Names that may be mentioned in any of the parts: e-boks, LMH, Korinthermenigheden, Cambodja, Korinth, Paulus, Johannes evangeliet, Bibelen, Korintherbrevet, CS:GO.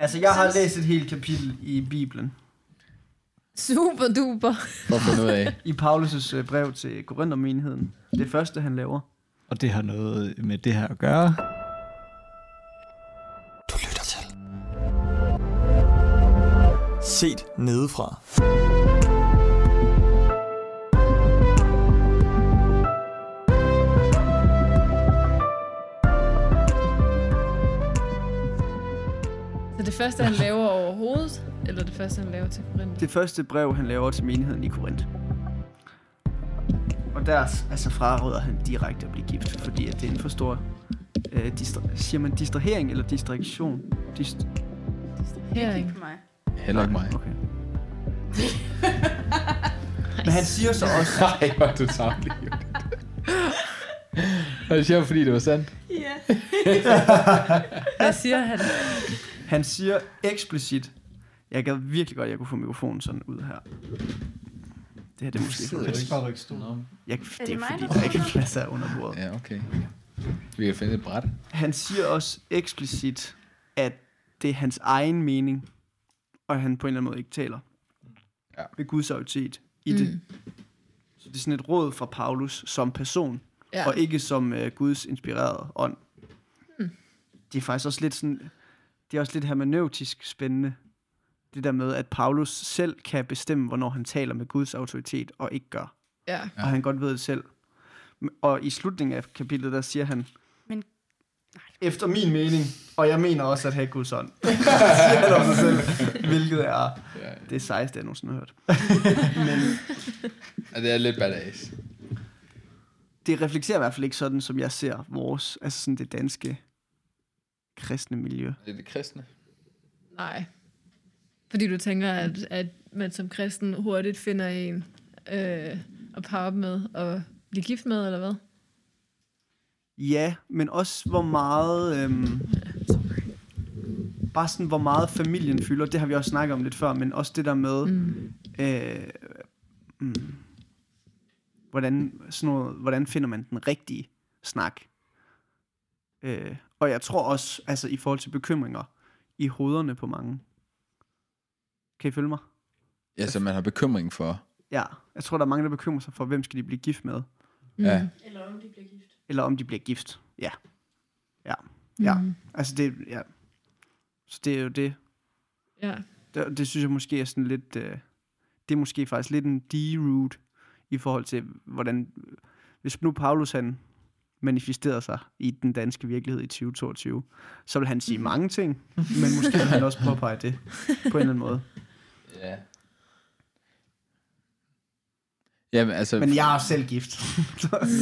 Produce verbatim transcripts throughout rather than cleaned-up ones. Altså, jeg har læst et helt kapitel i Bibelen. Super duper. I Paulus' brev til Korinthermenigheden. Det første, han laver. Og det har noget med det her at gøre. Du lytter til Set Nedefra. Så det første, han laver overhovedet, eller det første, han laver til Korinth? Det første brev, han laver til menigheden i Korinth. Og der altså fraråder han direkte at blive gift, fordi at det er en for stor øh, distra- siger man distrahering eller distraktion? Dist- distrahering. Ikke for mig. Heller ikke mig. Okay. Men han siger så også... Nej, hvor er du tavlig. Han siger, fordi det var sandt. Ja. Hvad siger han? Han siger eksplicit, jeg gad virkelig godt, at jeg kunne få mikrofonen sådan ud her. Det her, det er måske... Det er ikke bare, du ikke stod om. Jeg, det er, det er fordi, der er ikke plads her under bordet. Ja, okay. Vi kan finde et bræt. Han siger også eksplicit, at det er hans egen mening, og han på en eller anden måde ikke taler. Ja. Ved Guds autoritet i mm. det. Så det er sådan et råd fra Paulus som person, ja. Og ikke som uh, Guds inspirerede ånd. Mm. Det er faktisk også lidt sådan... Det er også lidt hermeneutisk spændende, det der med, at Paulus selv kan bestemme, hvornår han taler med Guds autoritet og ikke gør. Ja. Og han godt ved det selv. Og i slutningen af kapitlet, der siger han, men... Nej. Efter min mening, og jeg mener også at have Guds ånd, siger han også selv, hvilket er det sejeste, jeg nogensinde har hørt. Men... ja, det er lidt badass. Det reflekterer i hvert fald ikke sådan, som jeg ser vores, altså sådan det danske... kristne miljø. Er det kristne? Nej. Fordi du tænker, at, at man som kristen hurtigt finder en øh, at parre op med og blive gift med, eller hvad? Ja, men også hvor meget... Øhm, bare sådan, hvor meget familien fylder. Det har vi også snakket om lidt før, men også det der med... Mm. Øh, mm, hvordan, sådan noget, hvordan finder man den rigtige snak? Øh, og jeg tror også, altså i forhold til bekymringer, i hovederne på mange. Kan I følge mig? Ja, så man har bekymring for... Ja, jeg tror, der er mange, der bekymrer sig for, hvem skal de blive gift med. Mm. Ja. Eller om de bliver gift. Eller om de bliver gift, ja. Ja, ja. Mm. Altså det, ja. Så det er jo det. Ja. Det, det synes jeg måske er sådan lidt... Øh, det er måske faktisk lidt en deroute, i forhold til, hvordan... Hvis nu Paulus, han... manifesterer sig i den danske virkelighed i tyve toogtyve, så vil han sige mange ting, men måske vil han også påpege det på en eller anden måde. Ja. Jamen, altså... Men jeg er selv gift.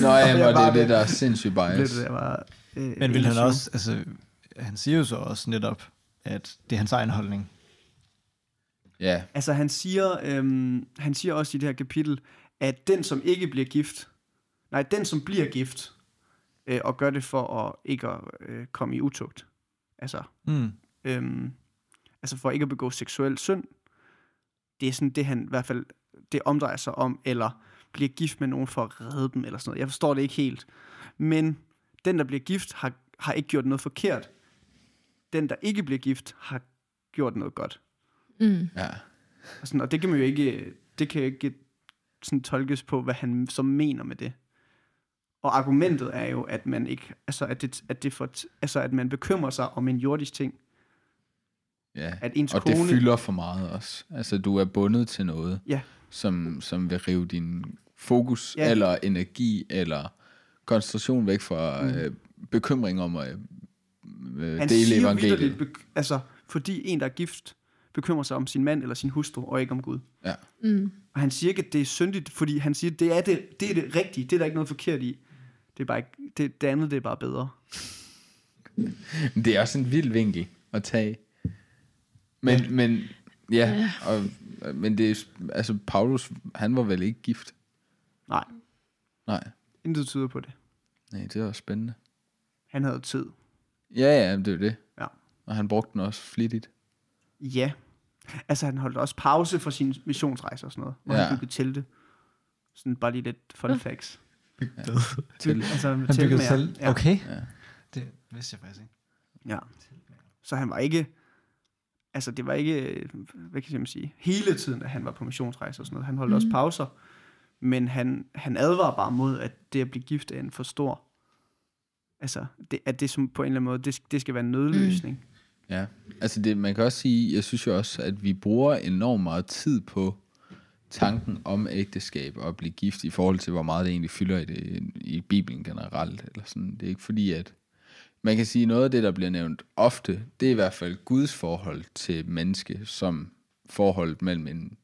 Nå ja, det er det, der er sindssygt bias. Det, der var, øh, men vil han også, altså, han siger jo så også netop, at det er hans egen holdning. Ja. Altså han siger, øhm, han siger også i det her kapitel, at den, som ikke bliver gift, nej, den, som bliver gift, og gør det for at ikke at øh, komme i utugt. Altså, mm. øhm, altså for ikke at begå seksuel synd. Det er sådan det, han i hvert fald det omdrejer sig om, eller bliver gift med nogen for at redde dem, eller sådan noget. Jeg forstår det ikke helt. Men den, der bliver gift, har, har ikke gjort noget forkert. Den, der ikke bliver gift, har gjort noget godt. Mm. Ja. Og, sådan, og det kan man jo ikke, det kan jo ikke sådan tolkes på, hvad han så mener med det. Og argumentet er jo, at man ikke, altså at det, at det for, altså at man bekymrer sig om en jordisk ting. Ja. At ens og kone, det fylder for meget også. Altså du er bundet til noget, ja. som som vil rive din fokus, ja. Eller energi eller koncentration væk fra mm. øh, bekymring om at øh, han dele siger evangeliet. Vildt, det bek- altså fordi en der er gift bekymrer sig om sin mand eller sin hustru og ikke om Gud. Ja. Mm. Og han siger ikke, at det er syndigt, fordi han siger, at det er det, det er det rigtige. Det er der ikke noget forkert i. Det er bare ikke, det, det andet, det er bare bedre. Det er også en vild vinkel at tage. Men, ja. men, ja, og, men det er, altså Paulus, han var vel ikke gift? Nej. Nej. Intet tyder på det. Nej, det var spændende. Han havde tid. Ja, ja, det er det. Ja. Og han brugte den også flittigt. Ja. Altså han holdt også pause for sine missionsrejser og sådan noget, hvor ja. Han byggede telte. Sådan bare lige lidt fun facts. Ja. Altså, han byggede selv. Ja. Okay. Ja. Det vidste jeg faktisk ikke. Ja. Så han var ikke altså det var ikke, hvad kan jeg sige, hele tiden, at han var på missionsrejse og sådan noget. Han holdt mm. også pauser, men han, han advarer bare mod, at det at blive gift er en for stor, altså, det, at det som på en eller anden måde, det, det skal være en nødløsning. Mm. Ja, altså det, man kan også sige, jeg synes jo også, at vi bruger enormt meget tid på tanken om ægteskab og at blive gift i forhold til, hvor meget det egentlig fylder i, det, i Bibelen generelt. Eller sådan. Det er ikke fordi, at man kan sige, at noget af det, der bliver nævnt ofte, det er i hvert fald Guds forhold til menneske, som forholdet mellem en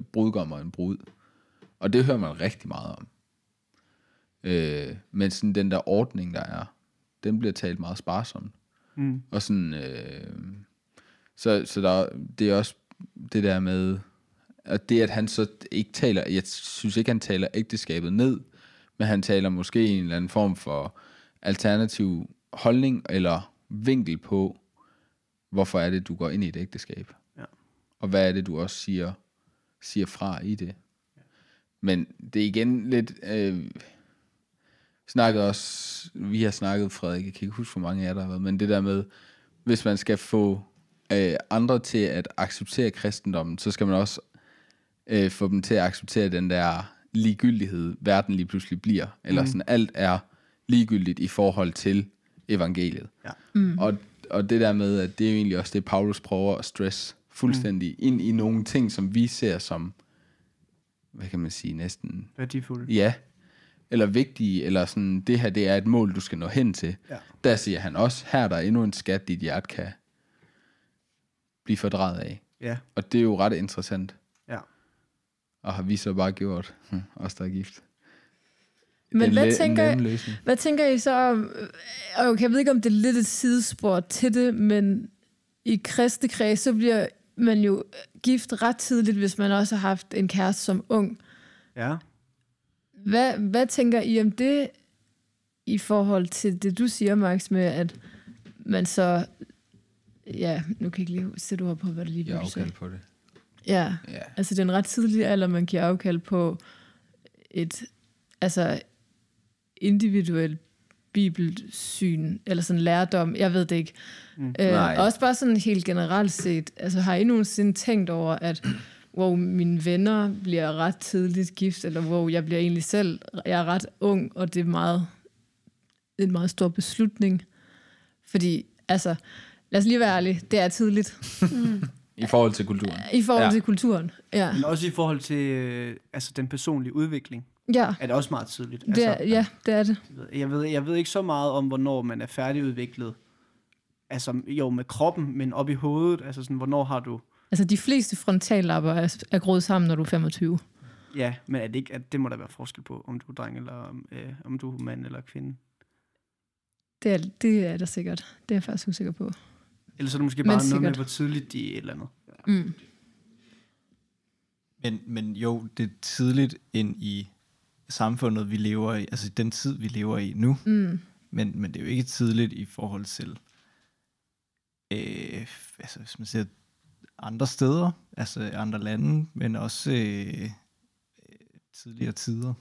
brudgom og en brud. Og det hører man rigtig meget om. Øh, men sådan den der ordning, der er, den bliver talt meget sparsomt. Mm. Og sådan, øh, så, så der, det er også det der med, og det at han så ikke taler, jeg synes ikke han taler ægteskabet ned, men han taler måske en eller anden form for alternativ holdning eller vinkel på, hvorfor er det du går ind i et ægteskab, ja. Og hvad er det du også siger, siger fra i det, ja. Men det er igen lidt øh, snakket også, vi har snakket, Frederik, jeg kan ikke huske hvor mange af jer der har været, men det der med, hvis man skal få øh, andre til at acceptere kristendommen, så skal man også Øh, få dem til at acceptere den der ligegyldighed, verden lige pludselig bliver. Eller mm. sådan, alt er ligegyldigt i forhold til evangeliet. Ja. Mm. Og, og det der med, at det er jo egentlig også det, Paulus prøver at stress fuldstændig mm. ind i nogle ting, som vi ser som, hvad kan man sige, næsten værdifulde. Ja, eller vigtige, eller sådan, det her, det er et mål, du skal nå hen til. Ja. Der siger han også, her der er endnu en skat, dit hjerte kan blive fordrejet af. Ja. Og det er jo ret interessant. Og har vi så bare gjort, hm, os der er gift. Men hvad, læ- tænker, hvad tænker I så om, okay, jeg ved ikke om det er lidt et sidespor til det, men i kristne kreds, så bliver man jo gift ret tidligt, hvis man også har haft en kæreste som ung. Ja. Hvad, hvad tænker I om det, i forhold til det du siger, Max, med at man så, ja, nu kan jeg ikke lige se du her på, hvad det lige bliver. Jeg er okay på det. Ja, yeah. Altså det er en ret tidlig alder, man giver afkald på et altså individuelt bibelsyn, eller sådan lærdom, jeg ved det ikke. Mm. Øh, også bare sådan helt generelt set, altså har I nogensinde tænkt over, at wow, mine venner bliver ret tidligt gift, eller wow, jeg bliver egentlig selv, jeg er ret ung, og det er meget, det er en meget stor beslutning. Fordi, altså, lad os lige være ærlige, det er tidligt. Mm. I forhold til kulturen. I forhold ja. til kulturen, ja. Men også i forhold til øh, altså den personlige udvikling. Ja. Er det også meget tidligt. Det er, altså, ja, det er det. Jeg ved, jeg ved ikke så meget om, hvornår man er færdigudviklet. Altså jo med kroppen, men op i hovedet. Altså sådan, hvornår har du... Altså de fleste frontallapper er, er groet sammen, når du er femogtyve. Ja, men er det ikke, at det må der være forskel på, om du er dreng eller øh, om du er mand eller kvinde? Det er, det er der sikkert. Det er jeg faktisk usikker på. Eller så er det måske bare men noget med, hvor tidligt de er et eller andet. Ja. Mm. Men, men jo, det er tidligt ind i samfundet, vi lever i. Altså den tid, vi lever i nu. Mm. Men, men det er jo ikke tidligt i forhold til, øh, altså hvis man siger, andre steder, altså andre lande, men også øh, tidligere tider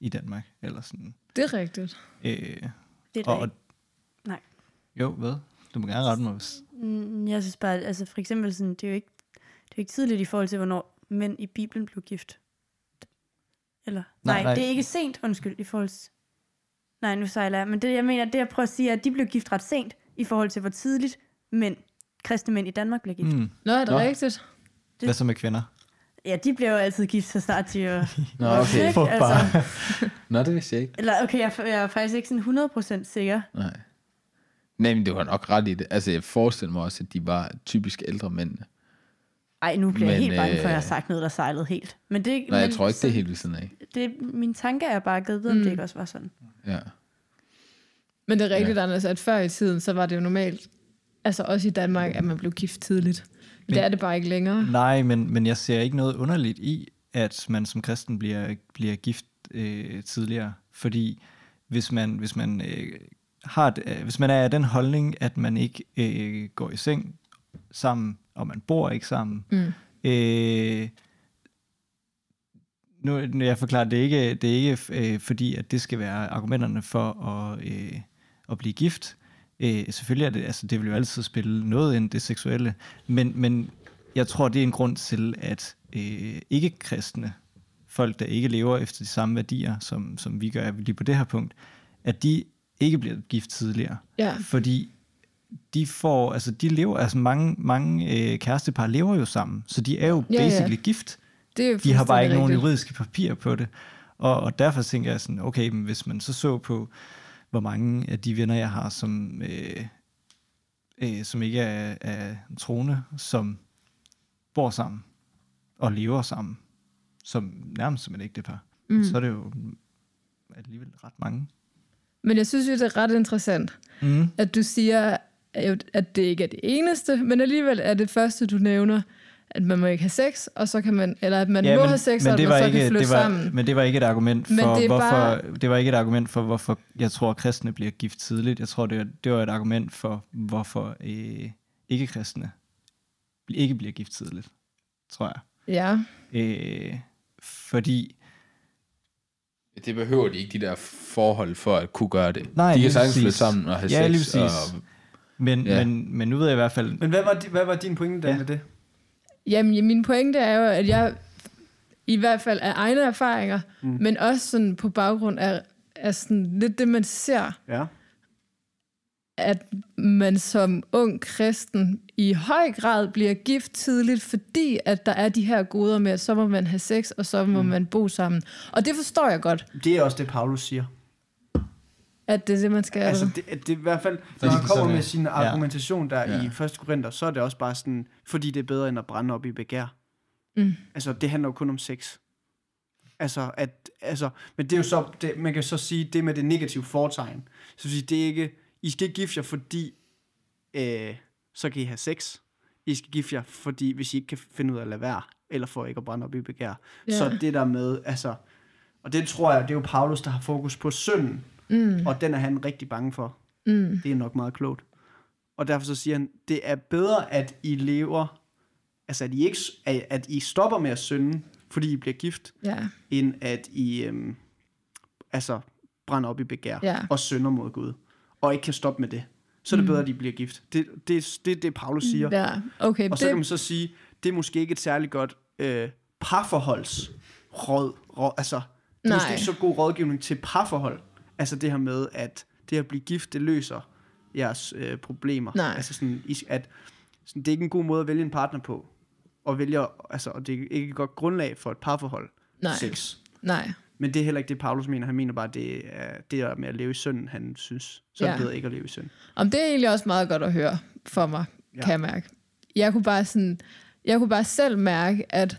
i Danmark. Eller sådan. Det er rigtigt. Øh, det er rigtigt. Nej. Jo, hvad? Du må gerne rette mig, hvis... Jeg synes bare, altså for eksempel, sådan, det, er jo ikke, det er jo ikke tidligt i forhold til, hvornår mænd i Bibelen blev gift. Eller? Nej, nej, nej. Det er ikke sent, undskyld, i forhold til... Nej, nu sejler jeg. Men det, jeg mener, det jeg prøver at sige, er, at de blev gift ret sent, i forhold til, hvor tidligt mænd, kristne mænd i Danmark blev gift. Mm. Nå, er det rigtigt? Hvad så med kvinder? Ja, de bliver jo altid gift, så snart de jo... Nå, okay. Ikke, altså. Nå, det vidste jeg ikke. Eller, okay, jeg, jeg er faktisk ikke sådan hundrede procent sikker. Nej. Nej, men det var nok ret i det. Altså, jeg forestiller mig også, at de var typisk ældre mænd. Ej, nu bliver men, jeg helt bange, for jeg har sagt noget, der sejlede helt. Men det, nej, men, jeg tror ikke, det er helt ved siden af. Det, min tanke er bare givet ved, om mm. det ikke også var sådan. Ja. Men det er rigtigt, ja. Anders, at før i tiden, så var det jo normalt, altså også i Danmark, at man blev gift tidligt. Men, det er det bare ikke længere. Nej, men, men jeg ser ikke noget underligt i, at man som kristen bliver, bliver gift øh, tidligere. Fordi hvis man... Hvis man øh, Har det, hvis man er af den holdning, at man ikke øh, går i seng sammen, og man bor ikke sammen. Mm. Øh, nu, når jeg forklarer, det er ikke, det er ikke øh, fordi, at det skal være argumenterne for at, øh, at blive gift, Øh, selvfølgelig er det, altså det vil jo altid spille noget ind, det seksuelle, men, men jeg tror, det er en grund til, at øh, ikke-kristne, folk, der ikke lever efter de samme værdier, som, som vi gør lige på det her punkt, at de ikke bliver gift tidligere. Ja. Fordi de får, altså de lever, altså mange, mange øh, kærestepar lever jo sammen, så de er jo ja, basically ja. gift. De har bare ikke nogen juridiske papirer på det. Og, og derfor tænker jeg sådan, okay, men hvis man så så på, hvor mange af de venner, jeg har, som, øh, øh, som ikke er, er troende, som bor sammen og lever sammen, som nærmest som et ægtepar, mm. så er det jo alligevel ret mange. Men jeg synes jo, det er ret interessant, mm. at du siger, at det ikke er det eneste, men alligevel er det første, du nævner, at man må ikke have sex, og så kan man, eller at man ja, må men, have sex, og man så ikke, kan flytte det var, sammen. Men det var ikke et argument for, det hvorfor, bare... det var ikke et argument for, hvorfor jeg tror, at kristne bliver gift tidligt. Jeg tror, det var, det var et argument for, hvorfor øh, ikke-kristne ikke bliver gift tidligt, tror jeg. Ja. Øh, fordi... Det behøver de ikke, de der forhold, for at kunne gøre det. Nej, de kan sagtens flytte sammen og have ja, sex. Og... Men, ja, men, men nu ved jeg i hvert fald... Men hvad var, hvad var din pointe der ja. med det? Jamen, min pointe er jo, at jeg i hvert fald af egne erfaringer, mm. men også sådan på baggrund af, af sådan lidt det, man ser, ja. at man som ung kristen i høj grad bliver gift tidligt, fordi at der er de her goder med, at så må man have sex, og så må mm. man bo sammen. Og det forstår jeg godt. Det er også det, Paulus siger. At det er det, man skal... Altså, det, det er i hvert fald, når man kommer med sin argumentation der ja. i første Korinther, så er det også bare sådan, fordi det er bedre end at brænde op i begær. Mm. Altså, det handler jo kun om sex. Altså, at, altså men det er jo så, det, man kan så sige, det med det negative fortegn. Så vil sige, det er ikke, I skal ikke gifte jer, fordi øh, så kan I have sex. I skal gifte jer, fordi hvis I ikke kan finde ud af at lade være, eller får ikke at brænde op i begær. Yeah. Så det der med, altså, og det tror jeg, det er jo Paulus, der har fokus på synden. Mm. Og den er han rigtig bange for. Mm. Det er nok meget klogt. Og derfor så siger han, det er bedre, at I lever, altså at I, ikke, at I stopper med at synde, fordi I bliver gift, yeah. end at I øhm, altså, brænder op i begær yeah. og synder mod Gud, og ikke kan stoppe med det. Så er det mm. bedre, at I bliver gift. Det er det, det, det, Paulus siger. Yeah. Okay, og så det... kan man så sige, det er måske ikke et særligt godt øh, parforholdsråd. Råd, altså, det er måske ikke så god rådgivning til parforhold. Altså det her med, at det at blive gift, det løser jeres øh, problemer. Nej. Altså sådan, at sådan, det er ikke en god måde at vælge en partner på. Og, vælge, altså, og det er ikke et godt grundlag for et parforhold. Nej. Sex. Nej. Men det er heller ikke det, Paulus mener. Han mener bare, at det er det der med at leve i synd, han synes. Så ja. er det bedre ikke at leve i synd. Om det er egentlig også meget godt at høre for mig, ja. kan jeg mærke. Jeg kunne bare, sådan, jeg kunne bare selv mærke, at...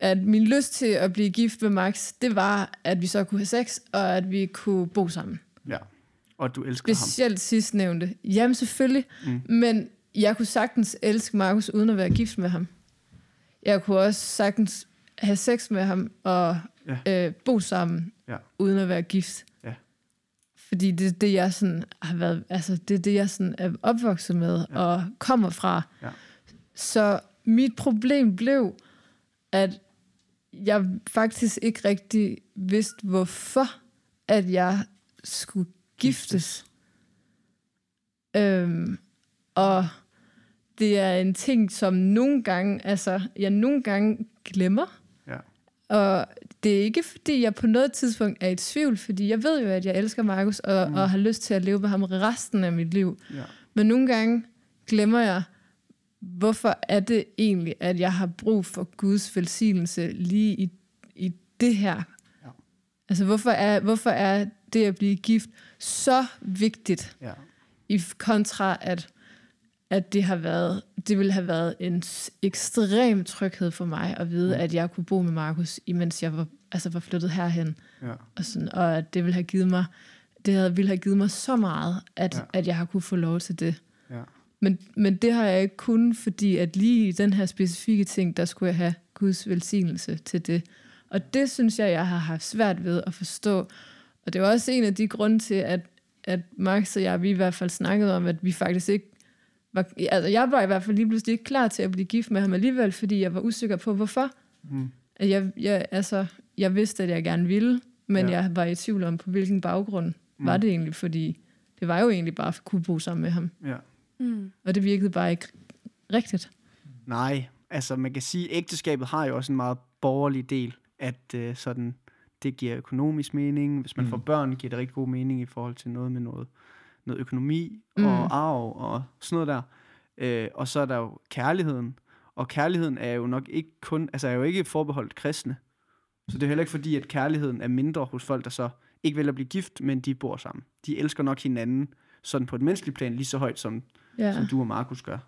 at min lyst til at blive gift med Max, det var, at vi så kunne have sex, og at vi kunne bo sammen. Ja, og du elskede ham. Specielt sidst nævnte. Jamen selvfølgelig, mm. men jeg kunne sagtens elske Markus, uden at være gift med ham. Jeg kunne også sagtens have sex med ham, og ja. øh, bo sammen, ja. uden at være gift. Ja. Fordi det er det, jeg sådan har været, altså det er det, jeg sådan er opvokset med, ja. og kommer fra. Ja. Så mit problem blev... at jeg faktisk ikke rigtig vidste, hvorfor at jeg skulle giftes. Øhm, og det er en ting, som nogle gange, altså, jeg nogle gange glemmer. Ja. Og det er ikke, fordi jeg på noget tidspunkt er i tvivl, fordi jeg ved jo, at jeg elsker Markus, og, mm. og har lyst til at leve med ham resten af mit liv. Ja. Men nogle gange glemmer jeg, hvorfor er det egentlig, at jeg har brug for Guds velsignelse lige i, i det her? Ja. Altså, hvorfor er, hvorfor er det at blive gift så vigtigt? Ja. I kontra, at, at det, har været, det ville have været en ekstrem tryghed for mig at vide, ja. at jeg kunne bo med Markus, imens jeg var, altså var flyttet herhen. Ja. Og, sådan, og at det ville have givet mig, det havde, ville have givet mig så meget, at, ja. at jeg har kunne få lov til det. Ja. Men, men det har jeg ikke kun, fordi at lige i den her specifikke ting, der skulle jeg have Guds velsignelse til det. Og det synes jeg, jeg har haft svært ved at forstå. Og det var også en af de grunde til, at, at Max og jeg, vi i hvert fald snakkede om, at vi faktisk ikke var... Altså jeg var i hvert fald lige pludselig ikke klar til at blive gift med ham alligevel, fordi jeg var usikker på, hvorfor. Mm. Jeg, jeg, altså, jeg vidste, at jeg gerne ville, men ja. jeg var i tvivl om, på hvilken baggrund mm. var det egentlig, fordi... Det var jo egentlig bare at kunne bo sammen med ham. Ja. Mm. Og det virkede bare ikke rigtigt. Nej, altså man kan sige, at ægteskabet har jo også en meget borgerlig del, at øh, sådan, det giver økonomisk mening. Hvis man mm. får børn, giver det rigtig god mening i forhold til noget med noget, noget økonomi mm. og arv og sådan noget der. Øh, og så er der jo kærligheden. Og kærligheden er jo nok ikke kun, altså er jo ikke forbeholdt kristne. Så det er heller ikke fordi, at kærligheden er mindre hos folk, der så ikke vil at blive gift, men de bor sammen. De elsker nok hinanden, sådan på et menneskeligt plan, lige så højt, som, ja. som du og Markus gør.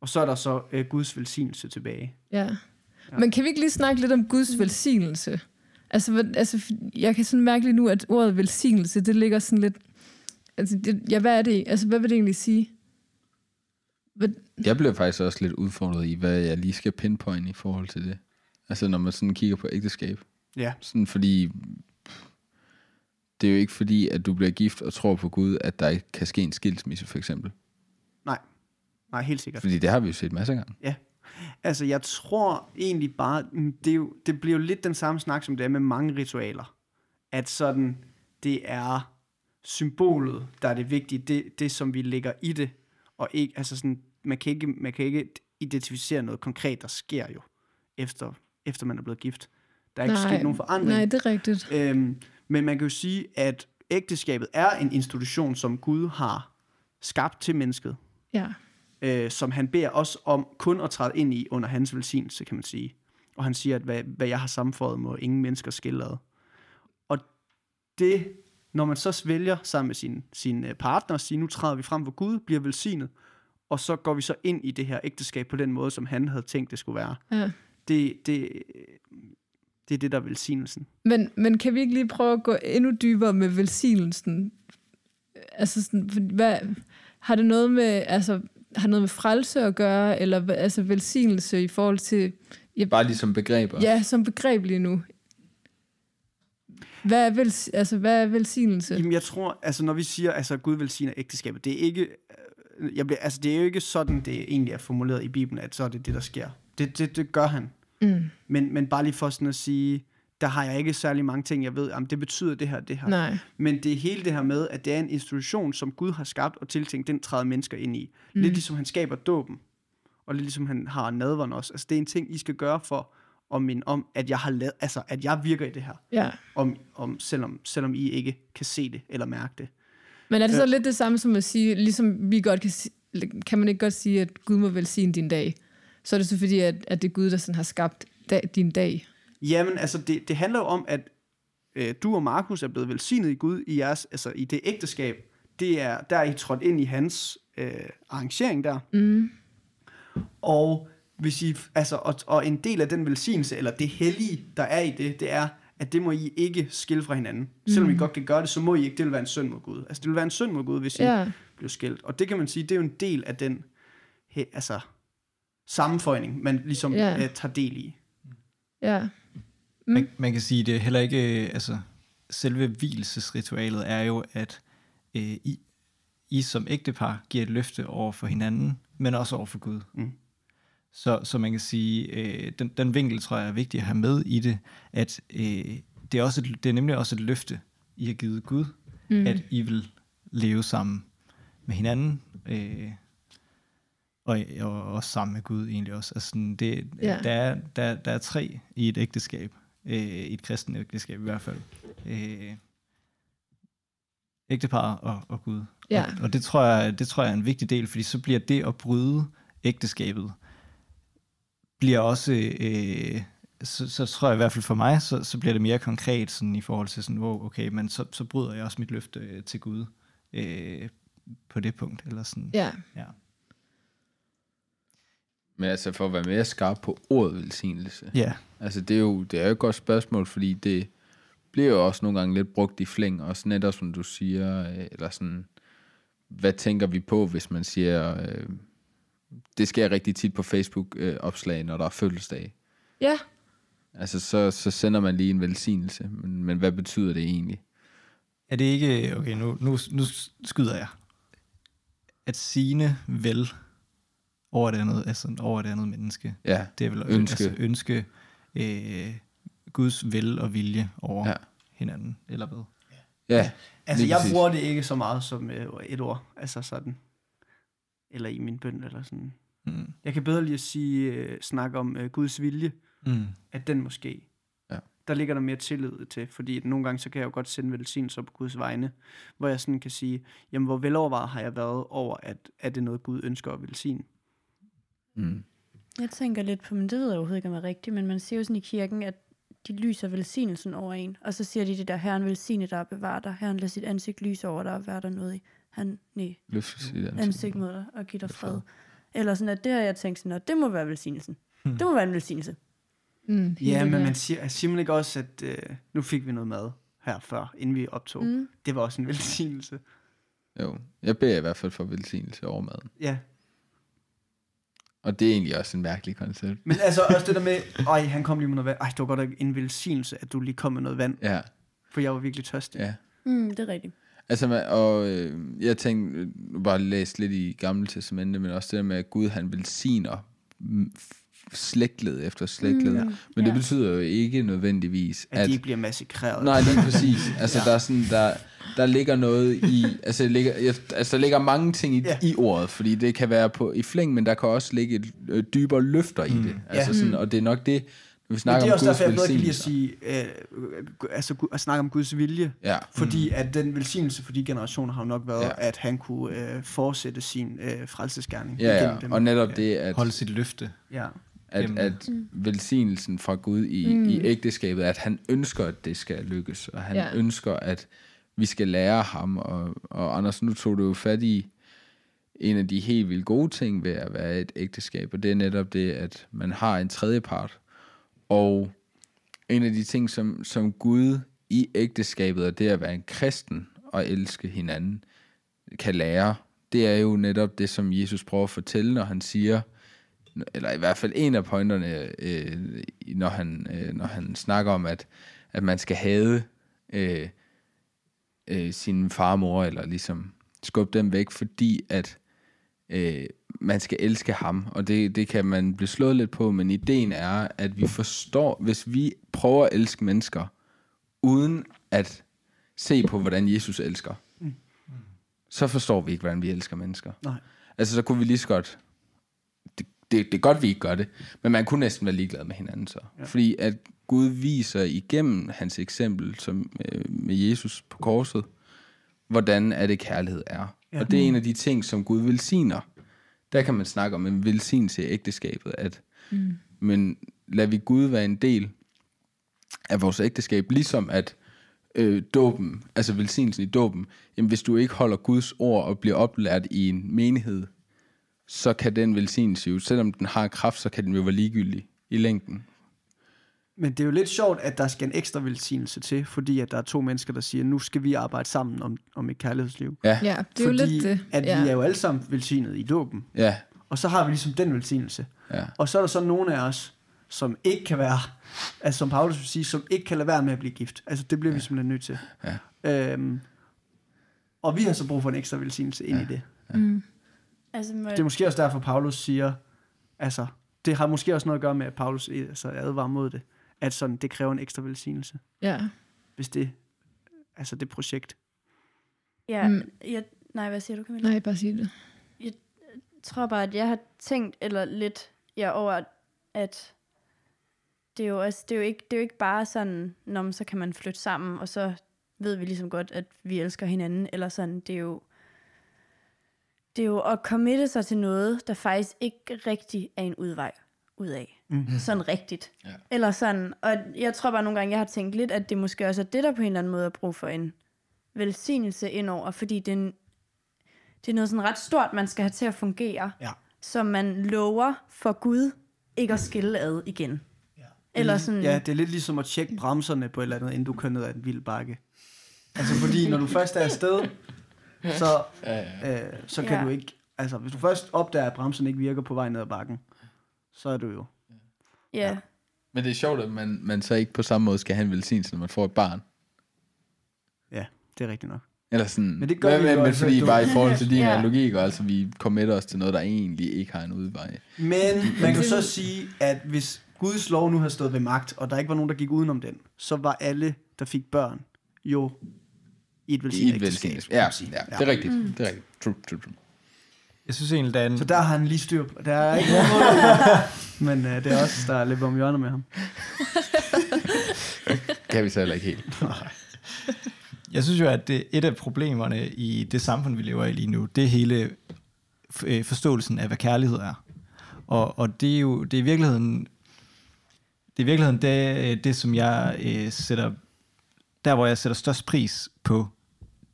Og så er der så øh, Guds velsignelse tilbage. Ja. ja, men kan vi ikke lige snakke lidt om Guds velsignelse? Altså, altså jeg kan sådan mærke lige nu, at ordet velsignelse, det ligger sådan lidt... Altså, det, ja, hvad er det? Altså, hvad vil det egentlig sige? Hvad? Jeg bliver faktisk også lidt udfordret i, hvad jeg lige skal pinpointe i forhold til det. Altså, når man sådan kigger på ægteskab. Ja. Sådan fordi... Det er jo ikke fordi, at du bliver gift og tror på Gud, at der ikke kan ske en skilsmisse, for eksempel. Nej, nej, helt sikkert. Fordi det har vi jo set masser af gange. Ja, altså jeg tror egentlig bare, det, er jo, det bliver jo lidt den samme snak, som det er med mange ritualer. At sådan, det er symbolet, der er det vigtige, det, det som vi lægger i det. Og ikke, altså sådan, man kan ikke, man kan ikke identificere noget konkret, der sker jo, efter, efter man er blevet gift. Der er ikke nej, sket nogen forandring. Nej, det er rigtigt. Øhm, Men man kan jo sige, at ægteskabet er en institution, som Gud har skabt til mennesket. Ja. Øh, som han beder os om kun at træde ind i under hans velsignelse, kan man sige. Og han siger, at hvad, hvad jeg har sammenføjet, må ingen mennesker skille ad. Og det, når man så vælger sammen med sin, sin partner og siger, nu træder vi frem for Gud, bliver velsignet, og så går vi så ind i det her ægteskab på den måde, som han havde tænkt, det skulle være. Ja. Det... det Det er det, der er velsignelsen. Men, men kan vi ikke lige prøve at gå endnu dybere med velsignelsen? Altså, sådan, hvad, har det noget med, altså, har noget med frelse at gøre, eller altså velsignelse i forhold til... Ja, bare ligesom begreber. Ja, som begreb lige nu. Hvad er, vels, altså, hvad er velsignelse? Jamen, jeg tror, altså, når vi siger, altså, Gud velsigner ægteskabet, det er ikke... Jeg bliver, altså, det er jo ikke sådan, det egentlig er formuleret i Bibelen, at så er det det, der sker. Det, det, det gør han. Mm. Men, men bare lige for sådan at sige, der har jeg ikke særlig mange ting, jeg ved, jamen det betyder det her, det her. Nej. Men det er hele det her med, at det er en institution, som Gud har skabt og tiltænkt den tredive mennesker ind i. Mm. Lidt ligesom han skaber dåben, og lidt ligesom han har nadveren også. Altså det er en ting, I skal gøre for at minde om, at jeg har lavet, altså at jeg virker i det her. Ja. Om, om, selvom, selvom I ikke kan se det eller mærke det. Men er det så øh. lidt det samme som at sige, ligesom vi godt kan, kan man ikke godt sige, at Gud må velsigne din dag? Så er det så fordi, at, at det er Gud, der sådan har skabt dag, din dag. Jamen, altså, det, det handler jo om, at øh, du og Markus er blevet velsignet i Gud i jeres, altså i det ægteskab. Det er, der er I trådt ind i hans øh, arrangering der. Mm. Og, hvis I, altså, og, og en del af den velsignelse, eller det hellige, der er i det, det er, at det må I ikke skille fra hinanden. Mm. Selvom I godt kan gøre det, så må I ikke. Det vil være en synd mod Gud. Altså, det vil være en synd mod Gud, hvis yeah. I bliver skilt. Og det kan man sige, det er jo en del af den, he, altså... sammenføjning, man ligesom yeah. øh, tager del i. Ja. Mm. Man, man kan sige, det er heller ikke... Øh, altså, selve hvilesesritualet er jo, at øh, I, I som ægtepar giver et løfte over for hinanden, men også over for Gud. Mm. Så, så man kan sige, øh, den, den vinkel, tror jeg, er vigtig at have med i det, at øh, det, er også et, det er nemlig også et løfte, I har givet Gud, mm. at I vil leve sammen med hinanden, øh, Og, og, og sammen med Gud egentlig også. Altså sådan, det, ja. der, er, der, der er tre i et ægteskab. Øh, I et kristent ægteskab i hvert fald. Øh, ægtepar og, og Gud. Ja. Og, og det, tror jeg, det tror jeg er en vigtig del, fordi så bliver det at bryde ægteskabet, bliver også, øh, så, så tror jeg i hvert fald for mig, så, så bliver det mere konkret sådan, i forhold til, sådan, wow, okay, men så, så bryder jeg også mit løfte øh, til Gud øh, på det punkt. Eller sådan. Ja. ja. Men altså for at være mere skarp på ordet velsignelse. Ja. Yeah. Altså det er, jo, det er jo et godt spørgsmål, fordi det bliver jo også nogle gange lidt brugt i flæng, og sådan netop som du siger, eller sådan, hvad tænker vi på, hvis man siger, øh, det sker rigtig tit på Facebook-opslag, øh, når der er fødselsdag. Ja. Yeah. Altså så, så sender man lige en velsignelse, men, men hvad betyder det egentlig? Er det ikke, okay, nu, nu, nu skyder jeg, at signe vel... over det andet, altså over det andet menneske. Ja, det er vel ønske, altså ønske øh, Guds vel og vilje over ja. hinanden, eller hvad? Ja. Altså, jeg præcis. bruger det ikke så meget som øh, et ord, altså sådan, eller i min bøn, eller sådan. Mm. Jeg kan bedre lige at sige, øh, snakke om øh, Guds vilje, mm. at den måske, ja. der ligger der mere tillid til, fordi nogle gange, så kan jeg jo godt sende velsignelser på Guds vegne, hvor jeg sådan kan sige, jamen, hvor velovervejet har jeg været over, at er det noget, Gud ønsker at velsigne? Mm. Jeg tænker lidt på, men det ved jeg overhovedet ikke, om jeg er rigtigt, men man ser jo sådan i kirken, at de lyser velsignelsen over en, og så siger de det der, Herren velsigne dig og bevare dig, Herren lader sit ansigt lyse over dig og være der noget i, han, nej, ansigt. ansigt mod dig og give dig fred. Eller sådan, at det har jeg tænkt sådan, at det må være velsignelsen. Hmm. Det må være en velsignelse. Mm, ja, men man siger simpelthen ikke også, at øh, nu fik vi noget mad her før, inden vi optog. Mm. Det var også en velsignelse. Jo, jeg beder i hvert fald for velsignelse over maden. Ja. Og det er egentlig også en mærkelig koncept. Men altså også det der med, ej, han kom lige med noget vand. Ej, det var godt nok en velsignelse, at du lige kom med noget vand. Ja. For jeg var virkelig tørstig. Ja. Mm, det er rigtigt. Altså, og øh, jeg tænkte, bare læst lidt i Gamle Testamentet, men også det der med, at Gud han velsigner slægtled efter slægtled. Mm, men det ja. betyder jo ikke nødvendigvis, at... At de bliver massakreret. Nej, lige præcis. Altså, ja. der, er sådan, der, der ligger noget i... Altså, der ligger, altså, der ligger mange ting i, ja. i ordet, fordi det kan være på, i flæng, men der kan også ligge et øh, dybere løfter mm. i det. Altså, ja. sådan, og det er nok det... Vi snakker det er også Guds derfor, jeg bedre kan lide at sige, øh, altså at snakke om Guds vilje, ja. fordi mm. at den velsignelse for de generationer har jo nok været, ja. at han kunne øh, fortsætte sin øh, frelsesgerning. Ja, ja. Dem. Og netop det at... Holde sit løfte. Ja. At, at mm. velsignelsen fra Gud i, mm. i ægteskabet, at han ønsker, at det skal lykkes, og han ja. ønsker, at vi skal lære ham. Og, og Anders, nu tog du jo fat i en af de helt vildt gode ting ved at være et ægteskab, og det er netop det, at man har en tredjepart. Og en af de ting, som, som Gud i ægteskabet, og det at være en kristen og elske hinanden, kan lære, det er jo netop det, som Jesus prøver at fortælle, når han siger, eller i hvert fald en af pointerne, øh, når, han, øh, når han snakker om, at, at man skal hade øh, øh, sin far og mor, eller ligesom skubbe dem væk, fordi at øh, man skal elske ham, og det, det kan man blive slået lidt på, men ideen er, at vi forstår, hvis vi prøver at elske mennesker, uden at se på, hvordan Jesus elsker, mm. så forstår vi ikke, hvordan vi elsker mennesker. Nej. Altså, så kunne vi lige så godt, det, det, det er godt, vi ikke gør det, men man kunne næsten være ligeglad med hinanden så. Ja. Fordi at Gud viser igennem hans eksempel, som øh, med Jesus på korset, hvordan er det kærlighed er. Ja. Og det er en af de ting, som Gud velsigner. Der kan man snakke om en velsignelse i ægteskabet, at, mm. men lad vi Gud være en del af vores ægteskab, ligesom at øh, dåben, altså velsignelsen i dåben, jamen hvis du ikke holder Guds ord og bliver oplært i en menighed, så kan den velsignelse jo, selvom den har kraft, så kan den jo være ligegyldig i længden. Men det er jo lidt sjovt, at der skal en ekstra velsignelse til, fordi at der er to mennesker, der siger, nu skal vi arbejde sammen om, om et kærlighedsliv. Ja, ja det er fordi, jo lidt det. At ja. vi er jo alle sammen velsignet i dåben. Ja. Og så har vi ligesom den velsignelse. Ja. Og så er der så nogle af os, som ikke kan være, altså som Paulus vil sige, som ikke kan lade være med at blive gift. Altså det bliver ja. vi simpelthen nødt til. Ja. Øhm, og vi har så brug for en ekstra velsignelse ind ja. i det. Ja. Mm. Altså, må... Det er måske også derfor, Paulus siger, altså det har måske også noget at gøre med, at Paulus altså, advarer mod det. At sådan, det kræver en ekstra velsignelse. Ja. Hvis det, altså det projekt. Ja, mm. jeg, nej, hvad siger du, Camilla? Nej, bare sig det. Jeg tror bare, at jeg har tænkt, eller lidt, ja, over, at det er jo også, det er jo ikke, det er jo ikke bare sådan, når man så kan man flytte sammen, og så ved vi ligesom godt, at vi elsker hinanden, eller sådan, det er jo, det er jo at committe sig til noget, der faktisk ikke rigtig er en udvej ud af. Mm-hmm. Sådan rigtigt. Ja. Eller sådan. Og jeg tror bare nogle gange, jeg har tænkt lidt, at det måske også er det, der på en eller anden måde er brug for en velsignelse indover, fordi det er, en, det er noget sådan ret stort, man skal have til at fungere, ja. som man lover for Gud ikke at skille ad igen. Ja. Eller sådan, ja, det er lidt ligesom at tjekke bremserne på et eller andet, inden du kører ned ad en vild bakke. Altså fordi, når du først er afsted, så, ja, ja. Øh, så kan ja. du ikke, altså hvis du først opdager, at bremserne ikke virker på vej ned ad bakken, så er du jo Ja. Yeah. Men det er sjovt, at man, man så ikke på samme måde skal have en velsignelse, når man får et barn. Ja, det er rigtigt nok. Eller sådan, men det gør men, vi men, men fordi du... bare i forhold til din yeah. logik, altså vi committer os til noget, der egentlig ikke har en udvej. Men man kan så sige, at hvis Guds lov nu havde stået ved magt, og der ikke var nogen, der gik udenom den, så var alle, der fik børn, jo i et velsignet ægteskab. Ja, ja, det er rigtigt. Mm. Det er rigtigt. True, true, true. Jeg synes egentlig, der er en... Så der har han lige styr på. Der er ikke noget, men uh, det er også, der er lidt om hjørner med ham. Kan vi så heller ikke helt. Nej. Jeg synes jo, at det, et af problemerne i det samfund, vi lever i lige nu, det er hele forståelsen af, hvad kærlighed er. Og, og det er jo det er i virkeligheden det, er i virkeligheden det, det som jeg øh, sætter, der hvor jeg sætter størst pris på,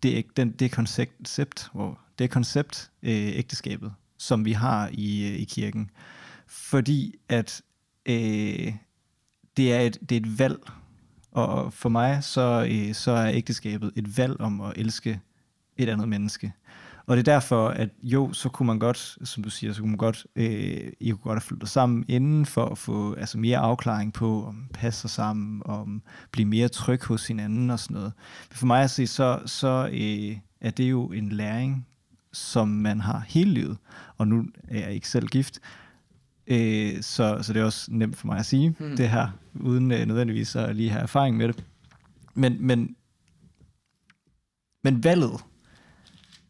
det er den, det koncept, wow, det koncept øh, ægteskabet, som vi har i, øh, i kirken. Fordi at øh, det, er et, det er et valg, og for mig så, øh, så er ægteskabet et valg om at elske et andet menneske. Og det er derfor, at jo, så kunne man godt, som du siger, så kunne man godt, øh, I kunne godt have flyttet sammen inden for at få altså, mere afklaring på, om man passer sammen, om blive mere tryg hos hinanden og sådan noget. Men for mig at se, så, så øh, er det jo en læring, som man har hele livet. Og nu er jeg ikke selv gift, øh, så, så det er også nemt for mig at sige hmm. det her, uden øh, nødvendigvis at lige have erfaring med det. Men, men, men valget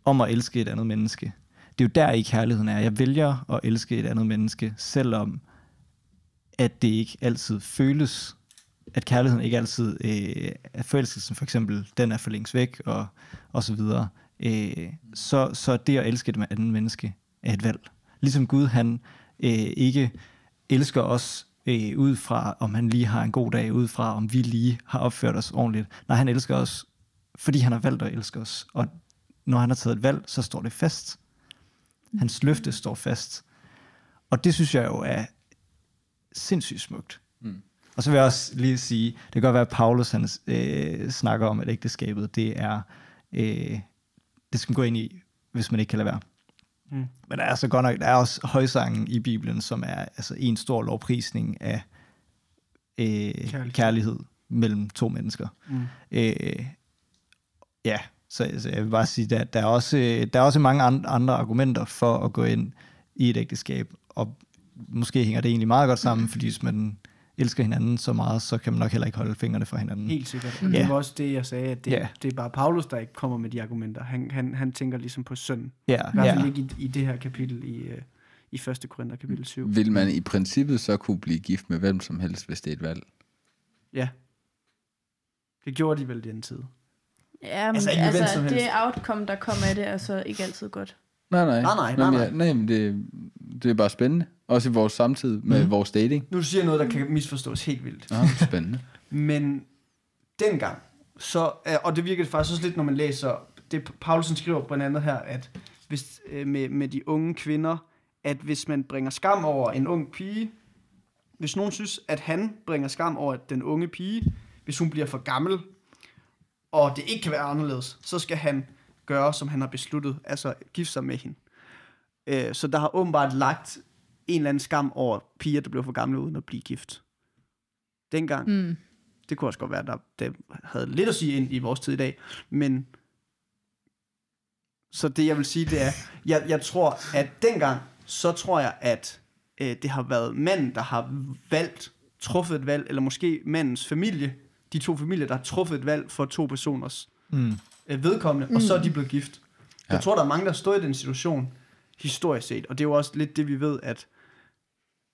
om at elske et andet menneske. Det er jo der, i kærligheden er. Jeg vælger at elske et andet menneske, selvom at det ikke altid føles, at kærligheden ikke altid øh, er forelskelsen, for eksempel, den er for længst væk, og, og så videre. Øh, så, så det at elske et andet menneske er et valg. Ligesom Gud, han øh, ikke elsker os øh, ud fra, om han lige har en god dag, ud fra, om vi lige har opført os ordentligt. Nej, han elsker os, fordi han har valgt at elske os, og når han har taget et valg, så står det fast. Hans løfte står fast. Og det synes jeg jo er sindssygt smukt. Mm. Og så vil jeg også lige sige, det kan godt være, at Paulus han, øh, snakker om, at ægteskabet, det er, øh, det skal man gå ind i, hvis man ikke kan lade være. Mm. Men der er så godt nok, der er også højsangen i Bibelen, som er altså en stor lovprisning af øh, kærlighed. kærlighed mellem to mennesker. Mm. Øh, ja, Så altså, jeg vil bare sige, at der er også, der er også mange andre argumenter for at gå ind i et ægteskab, og måske hænger det egentlig meget godt sammen, fordi hvis man elsker hinanden så meget, så kan man nok heller ikke holde fingrene fra hinanden. Helt sikkert. Og ja. Det var også det, jeg sagde, at det, ja. det er bare Paulus, der ikke kommer med de argumenter. Han, han, han tænker ligesom på søn. Ja. I hvert fald ikke i, i det her kapitel i, i første Korinther kapitel syv. Vil man i princippet så kunne blive gift med hvem som helst, hvis det er et valg? Ja. Det gjorde de vel i den tid. Ja, men altså, altså det outcome, der kommer af det, er så ikke altid godt. Nej, nej. Nej, nej, nej. nej. nej, nej det, det er bare spændende. Også i vores samtid med mm. vores dating. Nu siger jeg noget, der kan misforstås helt vildt. Ja, spændende. Men dengang, så, og det virkede faktisk også lidt, når man læser, det Paulusen skriver blandt andet her, at hvis, med, med de unge kvinder, at hvis man bringer skam over en ung pige, hvis nogen synes, at han bringer skam over den unge pige, hvis hun bliver for gammel, og det ikke kan være anderledes, så skal han gøre, som han har besluttet, altså gifte sig med hende. Øh, så der har åbenbart lagt en eller anden skam over piger, der blev for gamle uden at blive gift. Dengang. Mm. Det kunne også godt være, der, der havde lidt at sige ind i vores tid i dag, men så det, jeg vil sige, det er, jeg, jeg tror, at dengang, så tror jeg, at øh, det har været manden, der har valgt, truffet et valg, eller måske mandens familie, de to familier, der har truffet et valg for to personers mm. øh, vedkommende, mm. og så er de blevet gift. Ja. Jeg tror, der er mange, der stod i den situation, historisk set, og det er jo også lidt det, vi ved, at,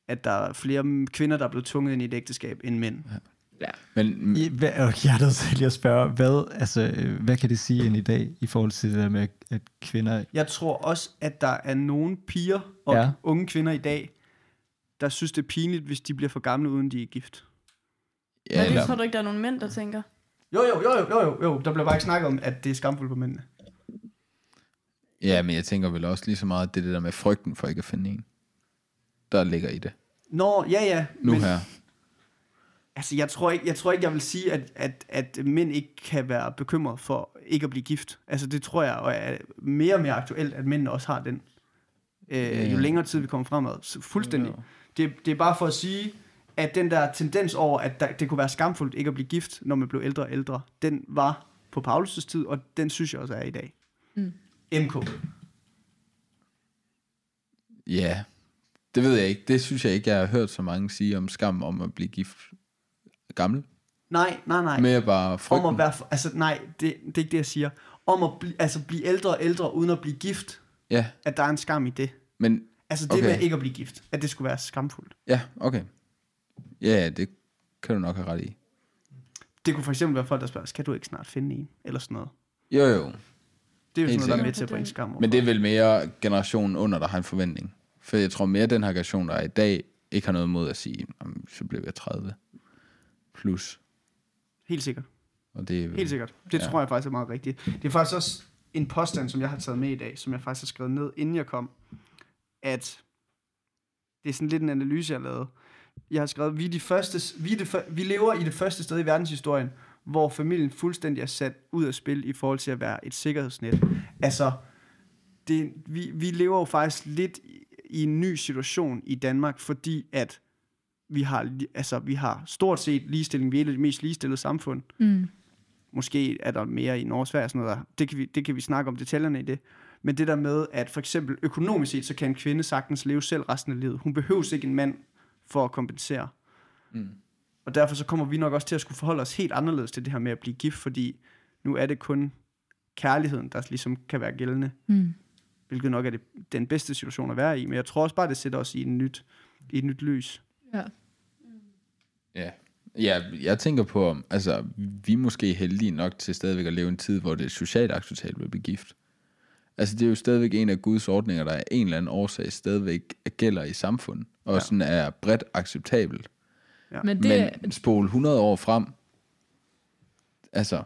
at der er flere kvinder, der er blevet tvunget ind i et ægteskab, end mænd. Ja. Ja. Men, I, hvad, okay, jeg er nødt til at spørge, hvad, altså, hvad kan det sige ind i dag, i forhold til det der med, at kvinder... Jeg tror også, at der er nogle piger og ja. unge kvinder i dag, der synes, det er pinligt, hvis de bliver for gamle, uden de er gift. Ja, men det eller... tror du ikke, der er nogen mænd, der tænker? Jo, jo, jo, jo, jo, jo. Der bliver bare ikke snakket om, at det er skamfuldt på mændene. Ja, men jeg tænker vel også lige så meget, det, det der med frygten for ikke at finde en, der ligger i det. Nå, ja, ja. Nu men, her. Altså, jeg tror ikke, jeg, tror ikke, jeg vil sige, at, at, at mænd ikke kan være bekymret for ikke at blive gift. Altså, det tror jeg er mere og mere aktuelt, at mændene også har den. Øh, ja, ja. Jo længere tid vi kommer fremad. Fuldstændig. Ja. Det, det er bare for at sige... at den der tendens over, at der, det kunne være skamfuldt ikke at blive gift, når man blev ældre og ældre, den var på Paulus' tid, og den synes jeg også er i dag. Mm. M K. Ja, det ved jeg ikke. Det synes jeg ikke, jeg har hørt så mange sige om skam om at blive gift gammel. Nej, nej, nej. Mere bare frygten. Om at være, altså nej, det, det er ikke det, jeg siger. Om at bl- altså, blive ældre og ældre, uden at blive gift. Ja. At der er en skam i det. Men, altså det okay. med ikke at blive gift, at det skulle være skamfuldt. Ja, okay. Ja, det kan du nok have ret i. Det kunne for eksempel være folk, der spørger, skal du ikke snart finde en? Eller sådan noget. Jo, jo. Det er jo helt sådan noget, der er med til at bringe skam over. Men det er vel mere generationen under, der har en forventning. For jeg tror mere, den her generation, der i dag, ikke har noget mod at sige, så blev jeg tredive plus. Helt sikkert. Og det er vel, helt sikkert. Det ja. tror jeg faktisk er meget rigtigt. Det er faktisk også en påstand, som jeg har taget med i dag, som jeg faktisk har skrevet ned, inden jeg kom, at det er sådan lidt en analyse, jeg lavede. Jeg har skrevet, vi, de første, vi, de, vi lever i det første sted i verdenshistorien, hvor familien fuldstændig er sat ud af spil i forhold til at være et sikkerhedsnet. Altså, det, vi, vi lever jo faktisk lidt i, i en ny situation i Danmark, fordi at vi har, altså, vi har stort set ligestilling. Vi er et af de mest ligestillede samfund. Mm. Måske er der mere i Norge og Sverige og sådan noget der. Det kan vi, det kan vi snakke om detaljerne i det. Men det der med, at for eksempel økonomisk set, så kan en kvinde sagtens leve selv resten af livet. Hun behøves ikke en mand for at kompensere. Mm. Og derfor så kommer vi nok også til at skulle forholde os helt anderledes til det her med at blive gift, fordi nu er det kun kærligheden, der ligesom kan være gældende. Mm. Hvilket nok er det, den bedste situation at være i. Men jeg tror også bare, det sætter os i et nyt, i et nyt lys. Ja. Ja. Ja, jeg tænker på, altså, vi er måske heldige nok til stadigvæk at leve en tid, hvor det er socialt acceptabelt at blive gift. Altså, det er jo stadigvæk en af Guds ordninger, der er en eller anden årsag stadigvæk gælder i samfundet, og ja. sådan er bredt acceptabelt. Ja. Men, det... Men spole hundrede år frem, altså,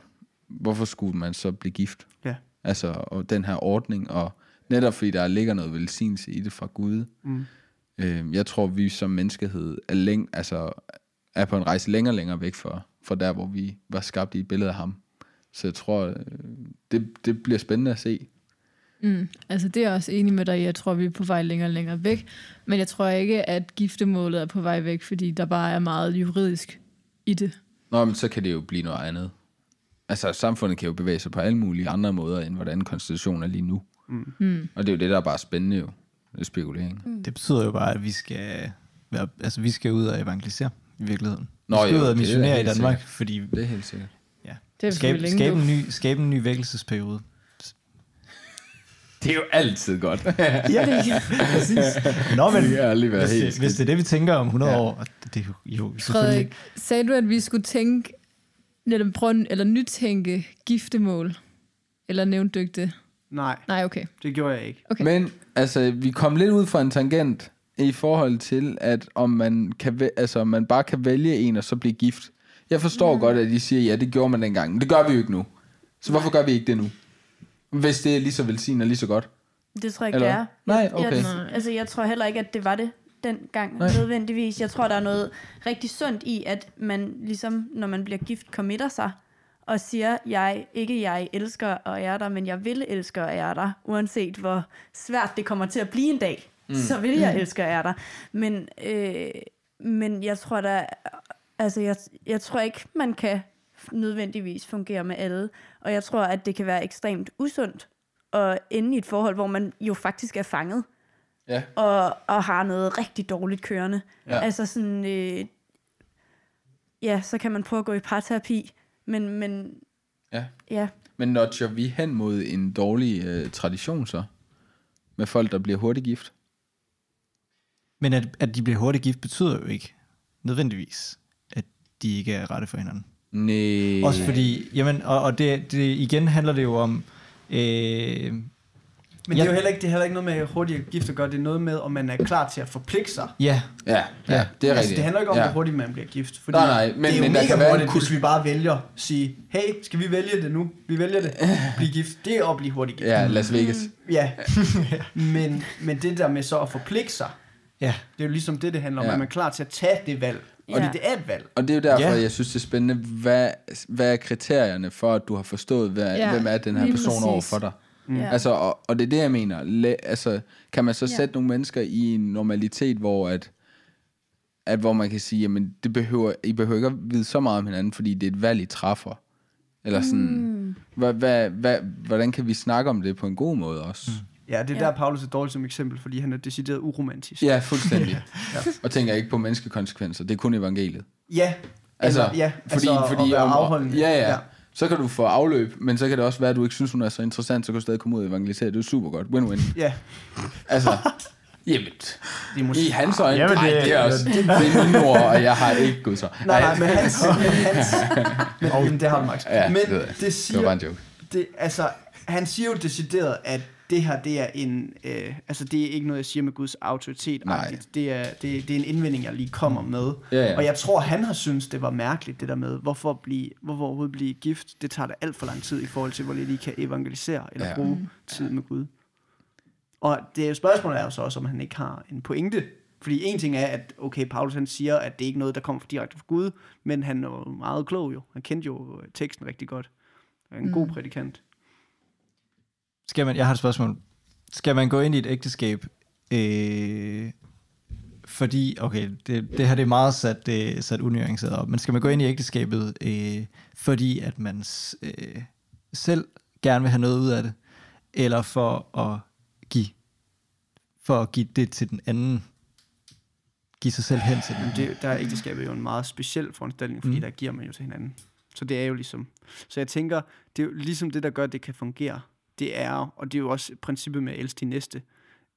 hvorfor skulle man så blive gift? Ja. Altså, og den her ordning, og netop fordi der ligger noget velsignelse i det fra Gud. Mm. Øh, jeg tror, vi som menneskehed er læng, altså... er på en rejse længere og længere væk fra, fra der, hvor vi var skabt i et billede af ham. Så jeg tror, det, det bliver spændende at se. Mm, altså det er jeg også enig med dig i. Jeg tror, vi er på vej længere og længere væk. Men jeg tror ikke, at giftemålet er på vej væk, fordi der bare er meget juridisk i det. Nå, men så kan det jo blive noget andet. Altså samfundet kan jo bevæge sig på alle mulige andre måder, end hvordan konstitutionen er lige nu. Mm. Og det er jo det, der er bare spændende jo. Spekulering. Mm. Det betyder jo bare, at vi skal, være, altså, vi skal ud og evangelisere. I virkeligheden. Nå, vi skal ud og missionere i Danmark, sikkert. Fordi det er helt sikkert. Ja. Det er skabe, skabe, en ny, skabe en ny vækkelsesperiode. Det er jo altid godt. Ja, det er præcis. Nå, men det hvis, det, hvis det er det, vi tænker om hundrede ja. år, det er jo, jo Frederik, sagde du, at vi skulle tænke, eller, prøve, eller nytænke giftemål? Eller nævnte du ikke det? Nej. Nej, okay. Det gjorde jeg ikke. Okay. Men altså, vi kom lidt ud fra en tangent, i forhold til, at om man, kan væ- altså, man bare kan vælge en, og så blive gift. Jeg forstår mm. godt, at I siger, ja, det gjorde man dengang, men det gør vi jo ikke nu. Så hvorfor gør vi ikke det nu? Hvis det er lige så velsignet og lige så godt. Det tror jeg ikke, det er. Nej, okay. Jeg, altså, jeg tror heller ikke, at det var det dengang, Nej. nødvendigvis. Jeg tror, der er noget rigtig sundt i, at man ligesom, når man bliver gift, committer sig, og siger, jeg ikke jeg elsker og er der, men jeg vil elske og er der, uanset hvor svært det kommer til at blive en dag. Mm. Så vil jeg elske at være der. Men, øh, men jeg tror der, altså jeg, jeg tror ikke, man kan nødvendigvis fungere med alle. Og jeg tror, at det kan være ekstremt usundt at ende i et forhold, hvor man jo faktisk er fanget. Ja. Og, og har noget rigtig dårligt kørende. Ja. Altså sådan, øh, ja, så kan man prøve at gå i parterapi. Men, men, ja. ja. Men notcher vi hen mod en dårlig øh, tradition så? Med folk, der bliver hurtigt gift? Men at, at de bliver hurtigt gift, betyder jo ikke nødvendigvis, at de ikke er rette for hinanden. Nej. Også fordi, jamen, og, og det, det igen handler det jo om... Øh, Men det er jo heller ikke, det er heller ikke noget med at hurtigt gift at gøre, det er noget med, om man er klar til at forpligte sig. Ja, ja, ja, ja. Det er altså, rigtigt. Det handler ikke om, ja. hvor hurtigt man bliver gift. Fordi nej, nej, men, det er jo men, mega der hurtigt, hvis vi bare vælger sige, hey, skal vi vælge det nu? Vi vælger det. Blive gift, det er at blive hurtigt gift. Ja, Las Vegas. Mm, ja, men, men det der med så at forpligte sig, ja. det er jo ligesom det, det handler om, ja. at man er klar til at tage det valg. Ja. Og det, det er et valg. Og det er jo derfor, ja. jeg synes, det er spændende, hvad, hvad er kriterierne for, at du har forstået, hvad, ja. hvem er den her person over for dig? Mm. Yeah. Altså, og, og det er det, jeg mener. Le, altså, kan man så yeah. sætte nogle mennesker i en normalitet, hvor at, at hvor man kan sige, jamen, det behøver, I behøver ikke at vide så meget om hinanden, fordi det er et valg, I træffer. Eller sådan, mm. hva, hva, hva, hvordan kan vi snakke om det på en god måde også? Mm. Ja, det er yeah. der, Paulus er dårlig som eksempel, fordi han er decideret uromantisk. Ja, fuldstændig. ja. Og tænker ikke på menneskekonsekvenser, det er kun evangeliet. Ja, yeah. Altså, altså ja, fordi, altså, fordi at være afholdende. Ja, ja, ja. Så kan du få afløb, men så kan det også være, at du ikke synes, hun er så interessant, så kan du stadig komme ud og evangelisere. Det er super godt. Win-win. Ja. Altså, jamen, i hans øjne, jamen, det, ej, det er også det er min mor, og jeg har ikke gået så. Nej, nej, men hans, hans men, jamen, det har du, Max. Ja, men det, det, det siger, det var bare en joke. Det, altså, han siger jo decideret, at det her, det er en, øh, altså det er ikke noget, jeg siger med Guds autoritet. Det er, det, det er en indvending, jeg lige kommer med. Ja, ja. Og jeg tror, han har syntes, det var mærkeligt, det der med, hvorfor, blive, hvorfor overhovedet blive gift? Det tager da alt for lang tid i forhold til, hvor lidt I kan evangelisere eller ja. bruge tid med Gud. Og det er jo spørgsmålet er jo så også, om han ikke har en pointe. Fordi en ting er, at okay, Paulus han siger, at det ikke er noget, der kommer direkte fra Gud, men han var meget klog jo. Han kendte jo teksten rigtig godt. Han er en god prædikant. Skal man, jeg har et spørgsmål. Skal man gå ind i et ægteskab, øh, fordi, okay, det, det her det er meget sat, øh, sat unuanceret op, men skal man gå ind i ægteskabet, øh, fordi at man øh, selv gerne vil have noget ud af det, eller for at give, for at give det til den anden, give sig selv hen til den anden? Det, der er ægteskabet jo en meget speciel foranstaltning, fordi mm. der giver man jo til hinanden. Så det er jo ligesom, så jeg tænker, det er jo ligesom det, der gør, at det kan fungere. Det er, og det er jo også princippet med at elske din næste.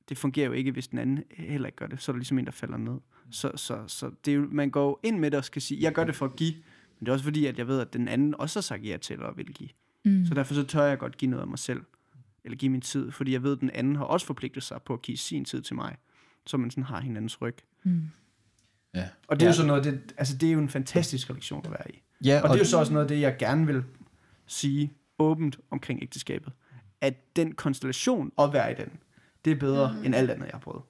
Det fungerer jo ikke, hvis den anden heller ikke gør det. Så er der ligesom en, der falder ned. Så, så, så det er jo, man går ind med det og skal sige, jeg gør det for at give, men det er også fordi, at jeg ved, at den anden også har sagt ja til og vil give. Mm. Så derfor så tør jeg godt give noget af mig selv, eller give min tid, fordi jeg ved, at den anden har også forpligtet sig på at give sin tid til mig, så man sådan har hinandens ryg. Mm. Ja. Og det er jo sådan noget, det, altså det er jo en fantastisk relation at være i. Ja, og, og det er jo så også noget af det, jeg gerne vil sige åbent omkring ægteskabet. At den konstellation at være i den, det er bedre mm. end alt andet, jeg har prøvet.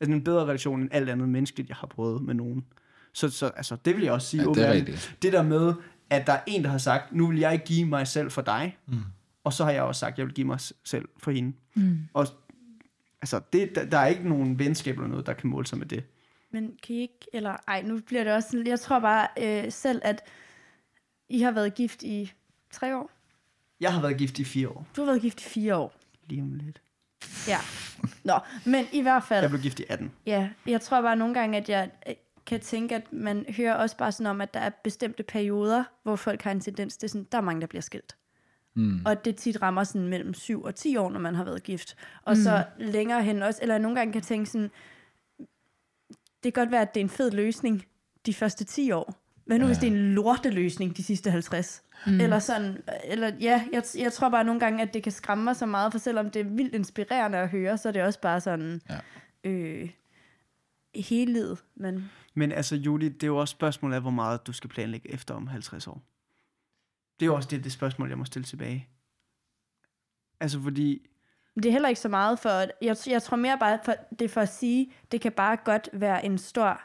Altså en bedre relation end alt andet menneskeligt, jeg har prøvet med nogen. Så, så altså, det vil jeg også sige. Ja, det, er det der med, at der er en, der har sagt, nu vil jeg ikke give mig selv for dig. Mm. Og så har jeg også sagt, at jeg vil give mig selv for hende. Mm. Og altså, det, der, der er ikke nogen venskab eller noget, der kan måle sig med det. Men kan I ikke, eller ej, nu bliver det også, jeg tror bare øh, selv, at I har været gift i tre år. Jeg har været gift i fire år. Du har været gift i fire år. Lige om lidt. Ja. Nå, men i hvert fald... Jeg blev gift i atten. Ja, jeg tror bare nogle gange, at jeg kan tænke, at man hører også bare sådan om, at der er bestemte perioder, hvor folk har en tendens til sådan, der er mange, der bliver skilt. Mm. Og det tit rammer sådan mellem syv og ti år, når man har været gift. Og mm. så længere hen også, eller nogle gange kan tænke sådan, det kan godt være, at det er en fed løsning de første ti år. Men nu ja. Hvis det er en lorteløsning de sidste halvtreds? Mm. Eller sådan, eller ja, jeg, jeg tror bare nogle gange, at det kan skræmme mig så meget, for selvom det er vildt inspirerende at høre, så er det også bare sådan, ja. øh, helhed. Men. men altså, Julie, det er jo også spørgsmålet af, hvor meget du skal planlægge efter om halvtreds år. Det er jo også det, det spørgsmål, jeg må stille tilbage. Altså, fordi... Det er heller ikke så meget for, at, jeg, jeg tror mere bare, for, det er for at sige, det kan bare godt være en stor...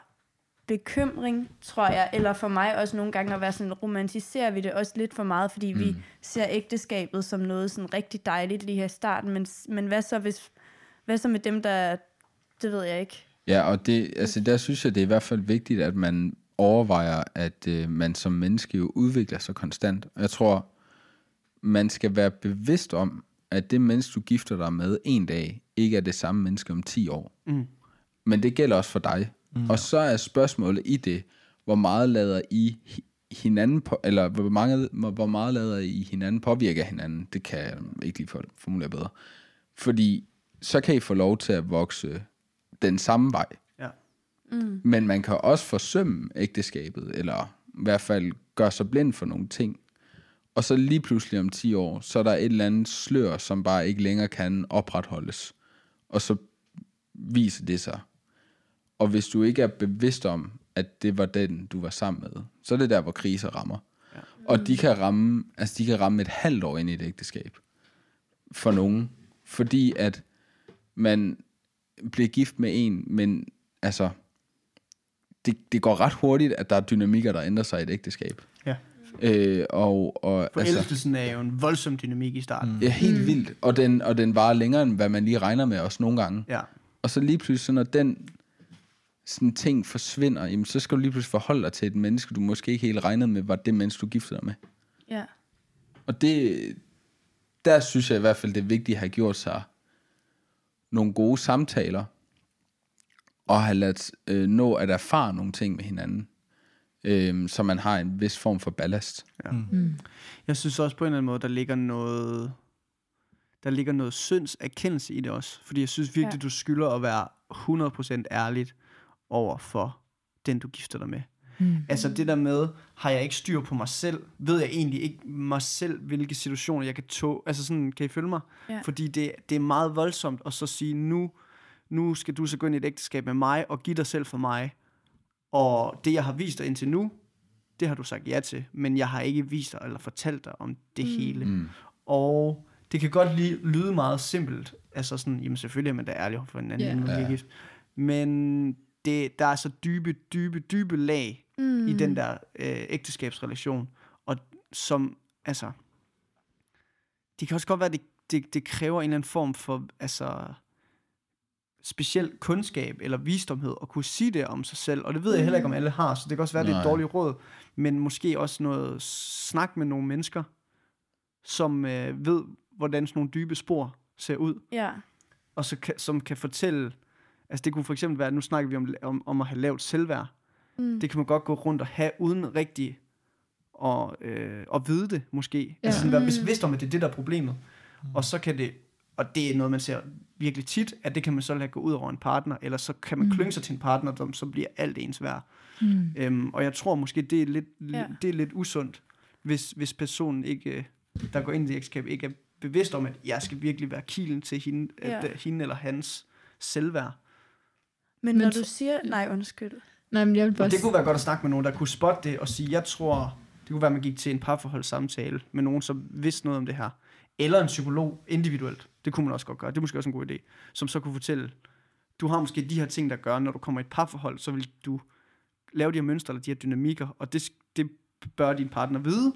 bekymring, tror jeg, eller for mig også nogle gange at være sådan, romantiserer vi det også lidt for meget, fordi mm. vi ser ægteskabet som noget sådan rigtig dejligt lige her i starten, men, men hvad så hvis, hvad så med dem, der, det ved jeg ikke. Ja, og det, altså der synes jeg, det er i hvert fald vigtigt, at man overvejer, at øh, man som menneske jo udvikler sig konstant, og jeg tror, man skal være bevidst om, at det menneske, du gifter dig med en dag, ikke er det samme menneske om ti år. Mm. Men det gælder også for dig. Mm. Og så er spørgsmålet i det, hvor meget lader I hinanden på, eller hvor mange hvor meget lader I hinanden påvirke hinanden. Det kan jeg ikke lige formulere bedre. Fordi så kan I få lov til at vokse den samme vej. Ja. Mm. Men man kan også forsømme ægteskabet, eller i hvert fald gøre sig blind for nogle ting. Og så lige pludselig om ti år, så er der et eller andet slør, som bare ikke længere kan opretholdes. Og så viser det sig. Og hvis du ikke er bevidst om, at det var den, du var sammen med, så er det der, hvor kriser rammer. Ja. Og de kan ramme, altså de kan ramme et halvt år ind i et ægteskab. For nogen. Fordi at man bliver gift med en, men altså, det, det går ret hurtigt, at der er dynamikker, der ændrer sig i et ægteskab. Ja. Øh, og, og, Forelskelsen altså, er jo en voldsom dynamik i starten. Ja, helt vildt. Og den, og den varer længere, end hvad man lige regner med også nogle gange. Ja. Og så lige pludselig, når den... sådan ting forsvinder, jamen, så skal du lige pludselig forholde dig til et menneske, du måske ikke helt regnede med, var det menneske, du giftede dig med. Ja. Og det, der synes jeg i hvert fald, det er vigtigt at have gjort sig nogle gode samtaler, og have ladt øh, nå at erfare nogle ting med hinanden. øh, så man har en vis form for ballast. Ja. Mm. Jeg synes også på en eller anden måde, der ligger noget, der ligger noget syndserkendelse i det også, fordi jeg synes virkelig, ja. Du skylder at være hundrede procent ærligt over for den, du gifter dig med. Mm. Altså det der med, har jeg ikke styr på mig selv? Ved jeg egentlig ikke mig selv, hvilke situationer jeg kan tåle? Altså sådan, kan I følge mig? Ja. Fordi det, det er meget voldsomt at så sige, nu, nu skal du så gå ind i et ægteskab med mig, og give dig selv for mig. Og det, jeg har vist dig indtil nu, det har du sagt ja til, men jeg har ikke vist dig eller fortalt dig om det mm. hele. Mm. Og det kan godt lyde meget simpelt. Altså sådan, jamen selvfølgelig er man da ærlig for hinanden, yeah. når man er gift. Men det, der er så dybe, dybe, dybe lag mm. i den der øh, ægteskabsrelation. Og som, altså, det kan også godt være, at det, det, det kræver en eller anden form for, altså, speciel kundskab eller visdomhed at kunne sige det om sig selv. Og det ved jeg heller ikke, om alle har, så det kan også være, det er et dårligt råd. Men måske også noget snak med nogle mennesker, som øh, ved, hvordan sådan nogle dybe spor ser ud. Ja. Og så kan, som kan fortælle. Altså det kunne for eksempel være, nu snakker vi om, om, om at have lavt selvværd. Mm. Det kan man godt gå rundt og have, uden rigtig at, øh, at vide det, måske. Ja. Altså sådan, være bevidst om, at det er det, der er problemet. Mm. Og så kan det, og det er noget, man ser virkelig tit, at det kan man så lade gå ud over en partner, eller så kan man mm. klynge sig til en partner, som så bliver alt ens værd. Mm. Øhm, og jeg tror måske, det er lidt, ja. det er lidt usundt, hvis, hvis personen ikke, der går ind i ægteskab, ikke er bevidst om, at jeg skal virkelig være kilen til hende, ja. at, hende eller hans selvværd. Men, men når du siger, nej, undskyld. Nej, men jeg vil bare og det kunne være godt at snakke med nogen, der kunne spotte det og sige, jeg tror, det kunne være, at man gik til en parforholdssamtale med nogen, som vidste noget om det her. Eller en psykolog individuelt. Det kunne man også godt gøre. Det er måske også en god idé. Som så kunne fortælle, du har måske de her ting, der gør, når du kommer i et parforhold, så vil du lave de her mønstre eller de her dynamikker, og det, det bør din partner vide,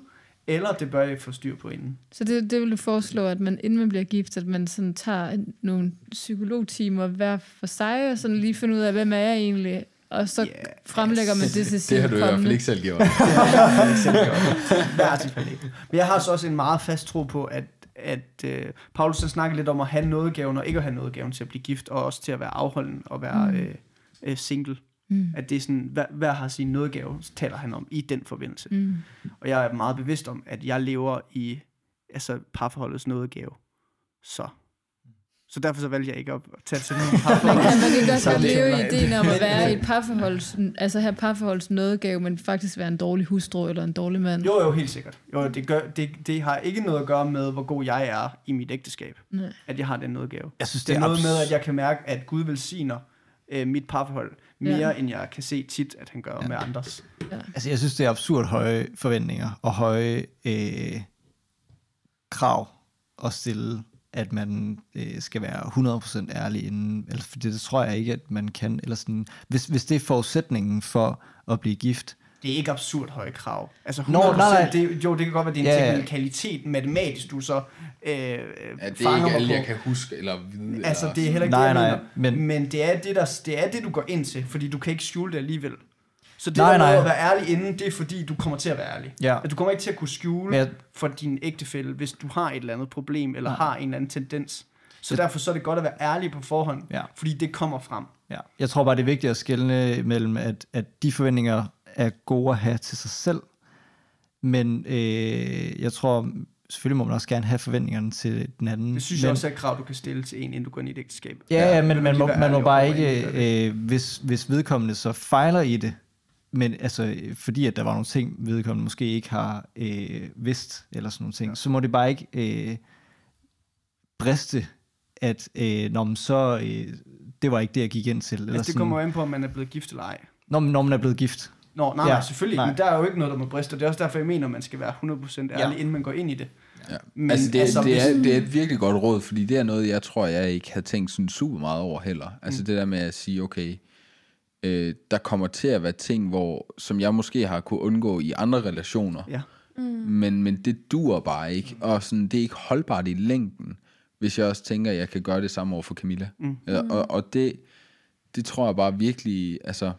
eller det bør jeg få styr på inden. Så det, det vil du foreslå, at man inden man bliver gift, at man sådan tager nogle psykologtimer hver for sig, og sådan lige finder ud af, hvem er jeg egentlig, og så yeah, fremlægger man det til det, sin det har du i hvert fald ikke selv gjort. Men jeg har så også en meget fast tro på, at, at uh, Paulus snakker lidt om at have nådegaven, og ikke at have nådegaven til at blive gift, og også til at være afholden og være mm. uh, uh, single. Mm. At det er sådan, hver, hver har sin nådegave, taler han om i den forbindelse. Mm. Og jeg er meget bevidst om, at jeg lever i altså parforholdets nådegave. Så så derfor så valgte jeg ikke at tage til nogen parforhold. Man kan godt godt leve i ideen om at være i et parforholds, altså have parforholds nådegave, men faktisk være en dårlig hustru eller en dårlig mand. Jo, jo, helt sikkert. Jo, det, gør, det, det har ikke noget at gøre med, hvor god jeg er i mit ægteskab. Nej. At jeg har den nådegave. Jeg synes, det, det er noget abs- med, at jeg kan mærke, at Gud velsigner øh, mit parforhold mere, ja. End jeg kan se tit, at han gør ja. Med andres. Ja. Altså, jeg synes, det er absurd høje forventninger og høje øh, krav at stille, at man øh, skal være hundrede procent ærlig inden. Altså, for det, det tror jeg ikke, at man kan. Eller sådan, hvis, hvis det er forudsætningen for at blive gift. Det er ikke absurd høje krav. Altså hundrede procent, Nå, nej, det, jo, det kan godt være, det er en ja, teknikalitet, matematisk, du så øh, ja, det fanger ikke alle, jeg kan huske eller vide. Altså, det er heller ikke nej, det, nej, nej, men, men det, er det, der, det er det, du går ind til, fordi du kan ikke skjule det alligevel. Så det, nej, der nej. At være ærlig inden, det er fordi, du kommer til at være ærlig. Ja. At du kommer ikke til at kunne skjule jeg, for din ægtefælle, hvis du har et eller andet problem, eller nej. Har en eller anden tendens. Så jeg, derfor så er det godt at være ærlig på forhånd, ja. Fordi det kommer frem. Ja. Jeg tror bare, det er vigtigt at skelne mellem, at, at de forventninger er gode at have til sig selv, men øh, jeg tror, selvfølgelig må man også gerne have forventningerne til den anden. Det synes men, jeg også er et krav, du kan stille til en, inden du går ind i et ægteskab. Ja, ja, men man må, man må bare ikke, øh, hvis, hvis vedkommende så fejler i det, men altså, fordi at der var nogle ting, vedkommende måske ikke har øh, vidst, eller sådan nogle ting, ja. Så må det bare ikke øh, briste, at øh, når man så, øh, det var ikke det, jeg gik ind til. Eller altså, det sådan, kommer jo an på, om man er blevet gift eller ej. Når, når man er blevet gift. Nå, nej, ja, selvfølgelig, nej. Men der er jo ikke noget, der må briste, og det er også derfor, jeg mener, at man skal være hundrede procent ærlig, ja. Inden man går ind i det. Ja. Men altså, det, altså, det, er, det er et virkelig godt råd, fordi det er noget, jeg tror, jeg ikke havde tænkt sådan super meget over heller. Altså mm. det der med at sige, okay, øh, der kommer til at være ting, hvor, som jeg måske har kunne undgå i andre relationer, ja. mm. men, men det dur bare ikke, og sådan, det er ikke holdbart i længden, hvis jeg også tænker, at jeg kan gøre det samme over for Camilla. Mm. Ja, og og det, det tror jeg bare virkelig, altså.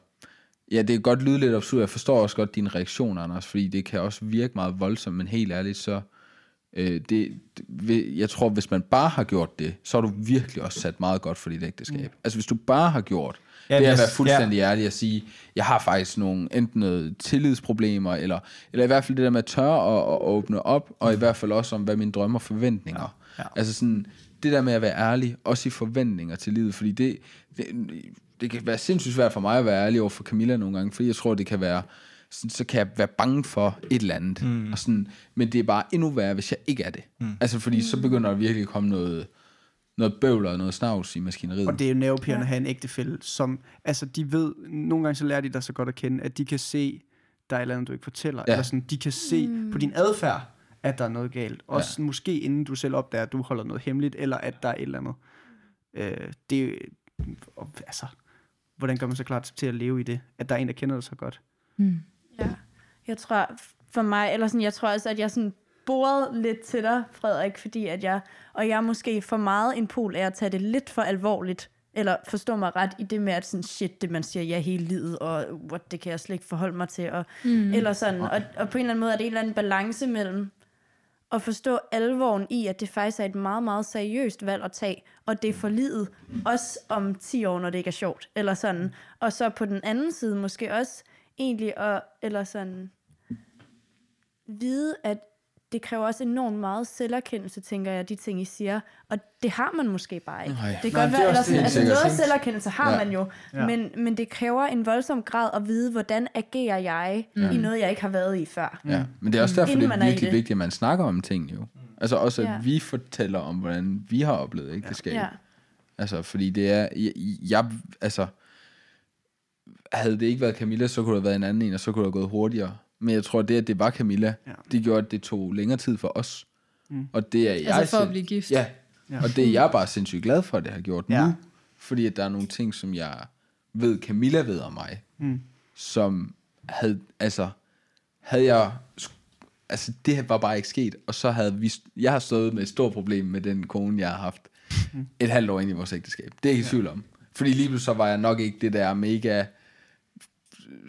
Ja, det kan godt lyde lidt absurd. Jeg forstår også godt din reaktion, Anders, fordi det kan også virke meget voldsomt, men helt ærligt, så øh, det, det, jeg tror, hvis man bare har gjort det, så har du virkelig også sat meget godt for dit ægteskab. Mm. Altså, hvis du bare har gjort, Jamen, det er at være fuldstændig ja. ærlig og sige, jeg har faktisk nogle, enten noget tillidsproblemer, eller, eller i hvert fald det der med at tørre og, og åbne op, og mm. i hvert fald også om, hvad mine drømme og forventninger. Ja. Ja. Altså sådan, det der med at være ærlig, også i forventninger til livet, fordi det, det, det kan være sindssygt svært for mig at være ærlig over for Camilla nogle gange, fordi jeg tror, det kan være, sådan, så kan jeg være bange for et eller andet. Mm. Og sådan, men det er bare endnu værre, hvis jeg ikke er det. Mm. Altså fordi så begynder der virkelig at komme noget... noget bøvler og noget snavs i maskineriet. Og det er jo nervepirrende at have en ægtefælle, som, altså de ved, nogle gange så lærer de dig så godt at kende, at de kan se, der er et eller andet, du ikke fortæller, ja. Eller sådan, de kan se mm. på din adfærd, at der er noget galt. Også ja. måske inden du selv opdager, at du holder noget hemmeligt, eller at der er et eller andet. Øh, det altså, hvordan gør man så klart til at leve i det, at der er en, der kender dig så godt? Mm. Ja, jeg tror for mig, eller sådan, jeg tror også, at jeg sådan, boret lidt til dig, Frederik, fordi at jeg, og jeg måske for meget en pol er at tage det lidt for alvorligt, eller forstå mig ret i det med, at sådan, shit, det man siger ja hele livet, og what, det kan jeg slet ikke forholde mig til, og, mm. eller sådan, og, og på en eller anden måde er det en eller anden balance mellem at forstå alvoren i, at det faktisk er et meget, meget seriøst valg at tage, og det er for livet, også om ti år, når det ikke er sjovt, eller sådan, og så på den anden side måske også egentlig, at, eller sådan, vide, at det kræver også enormt meget selverkendelse, tænker jeg, de ting, I siger. Og det har man måske bare ikke. Nej, det kan godt være, at altså, noget selverkendelse har ja. man jo. Ja. Men, men det kræver en voldsom grad at vide, hvordan agerer jeg mm. i noget, jeg ikke har været i før. Ja, men det er også derfor, mm. det er virkelig er vigtigt, at man snakker om ting jo. Altså også, at ja. vi fortæller om, hvordan vi har oplevet ægteskab. Ja. Ja. Altså, fordi det er... Jeg, jeg, altså, havde det ikke været Camilla, så kunne der have været en anden en, og så kunne der have gået hurtigere. Men jeg tror, det, at det var Camilla, ja. det gjorde, at det tog længere tid for os. Mm. Og det er jeg altså for sind... at blive gift. Ja. ja, og det er jeg bare sindssygt glad for, at det har gjort ja. nu. Fordi at der er nogle ting, som jeg ved, Camilla ved om mig, mm. som havde, altså, havde jeg, altså det var bare ikke sket. Og så havde vi, jeg har stået med et stort problem med den kone, jeg har haft mm. et halvt år ind i vores ægteskab. Det er jeg ikke i tvivl om. Fordi lige pludselig så var jeg nok ikke det der mega...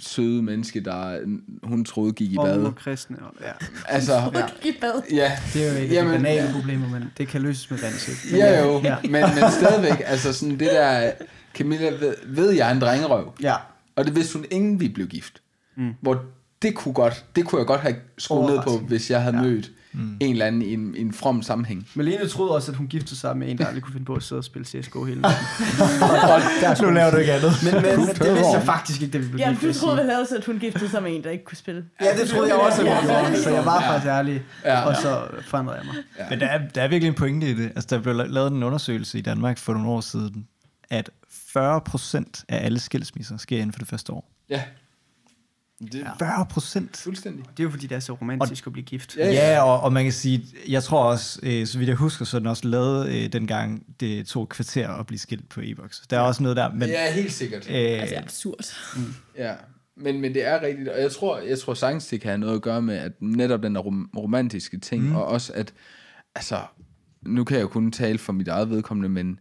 søde menneske, der hun troede gik i bad. Og kristne. Ja. Altså, hun troede gik i bad. Ja. Det er jo ikke jamen, de banale problemer, men det kan løses med rensigt. Ja jo, ja. Men, men stadigvæk, altså sådan det der, Camilla ved, ved jeg en drengerøv. Ja. Og det vidste hun inden vi blev gift. Mm. Hvor det kunne godt, det kunne jeg godt have skruet ned på, hvis jeg havde ja. mødt mm. en eller anden i en, en from sammenhæng. Malene troede også, at hun giftede sig med en, der aldrig kunne finde på at sidde og spille C S G O hele natten. Nu laver du ikke andet. Men, men det vidste jeg faktisk ikke, da vi blev ja, gift. Ja, du troede vel også, at hun giftede sig med en, der ikke kunne spille. Ja, det troede jeg også. Ja, ja. Så jeg var faktisk ærlig, ja. og så forandrede jeg mig. Ja. Men der er, der er virkelig en pointe i det. Altså, der blev lavet en undersøgelse i Danmark for nogle år siden, at fyrre procent af alle skilsmisser sker inden for det første år. Ja. Det er fyrre procent. Fuldstændig. Det er jo fordi, det er så romantisk og, at blive gift. Ja, ja. ja og, og man kan sige, jeg tror også, øh, så vidt jeg husker, så den også lavede øh, dengang, det tog kvarter at blive skilt på e-boks. Der er ja. også noget der. Men, ja, helt sikkert. Øh, altså absurd. Mm. Ja, men, men det er rigtigt. Og jeg tror, jeg tror sagtens, det kan have noget at gøre med, at netop den der rom- romantiske ting, mm. og også at, altså, nu kan jeg jo kun tale for mit eget vedkommende, men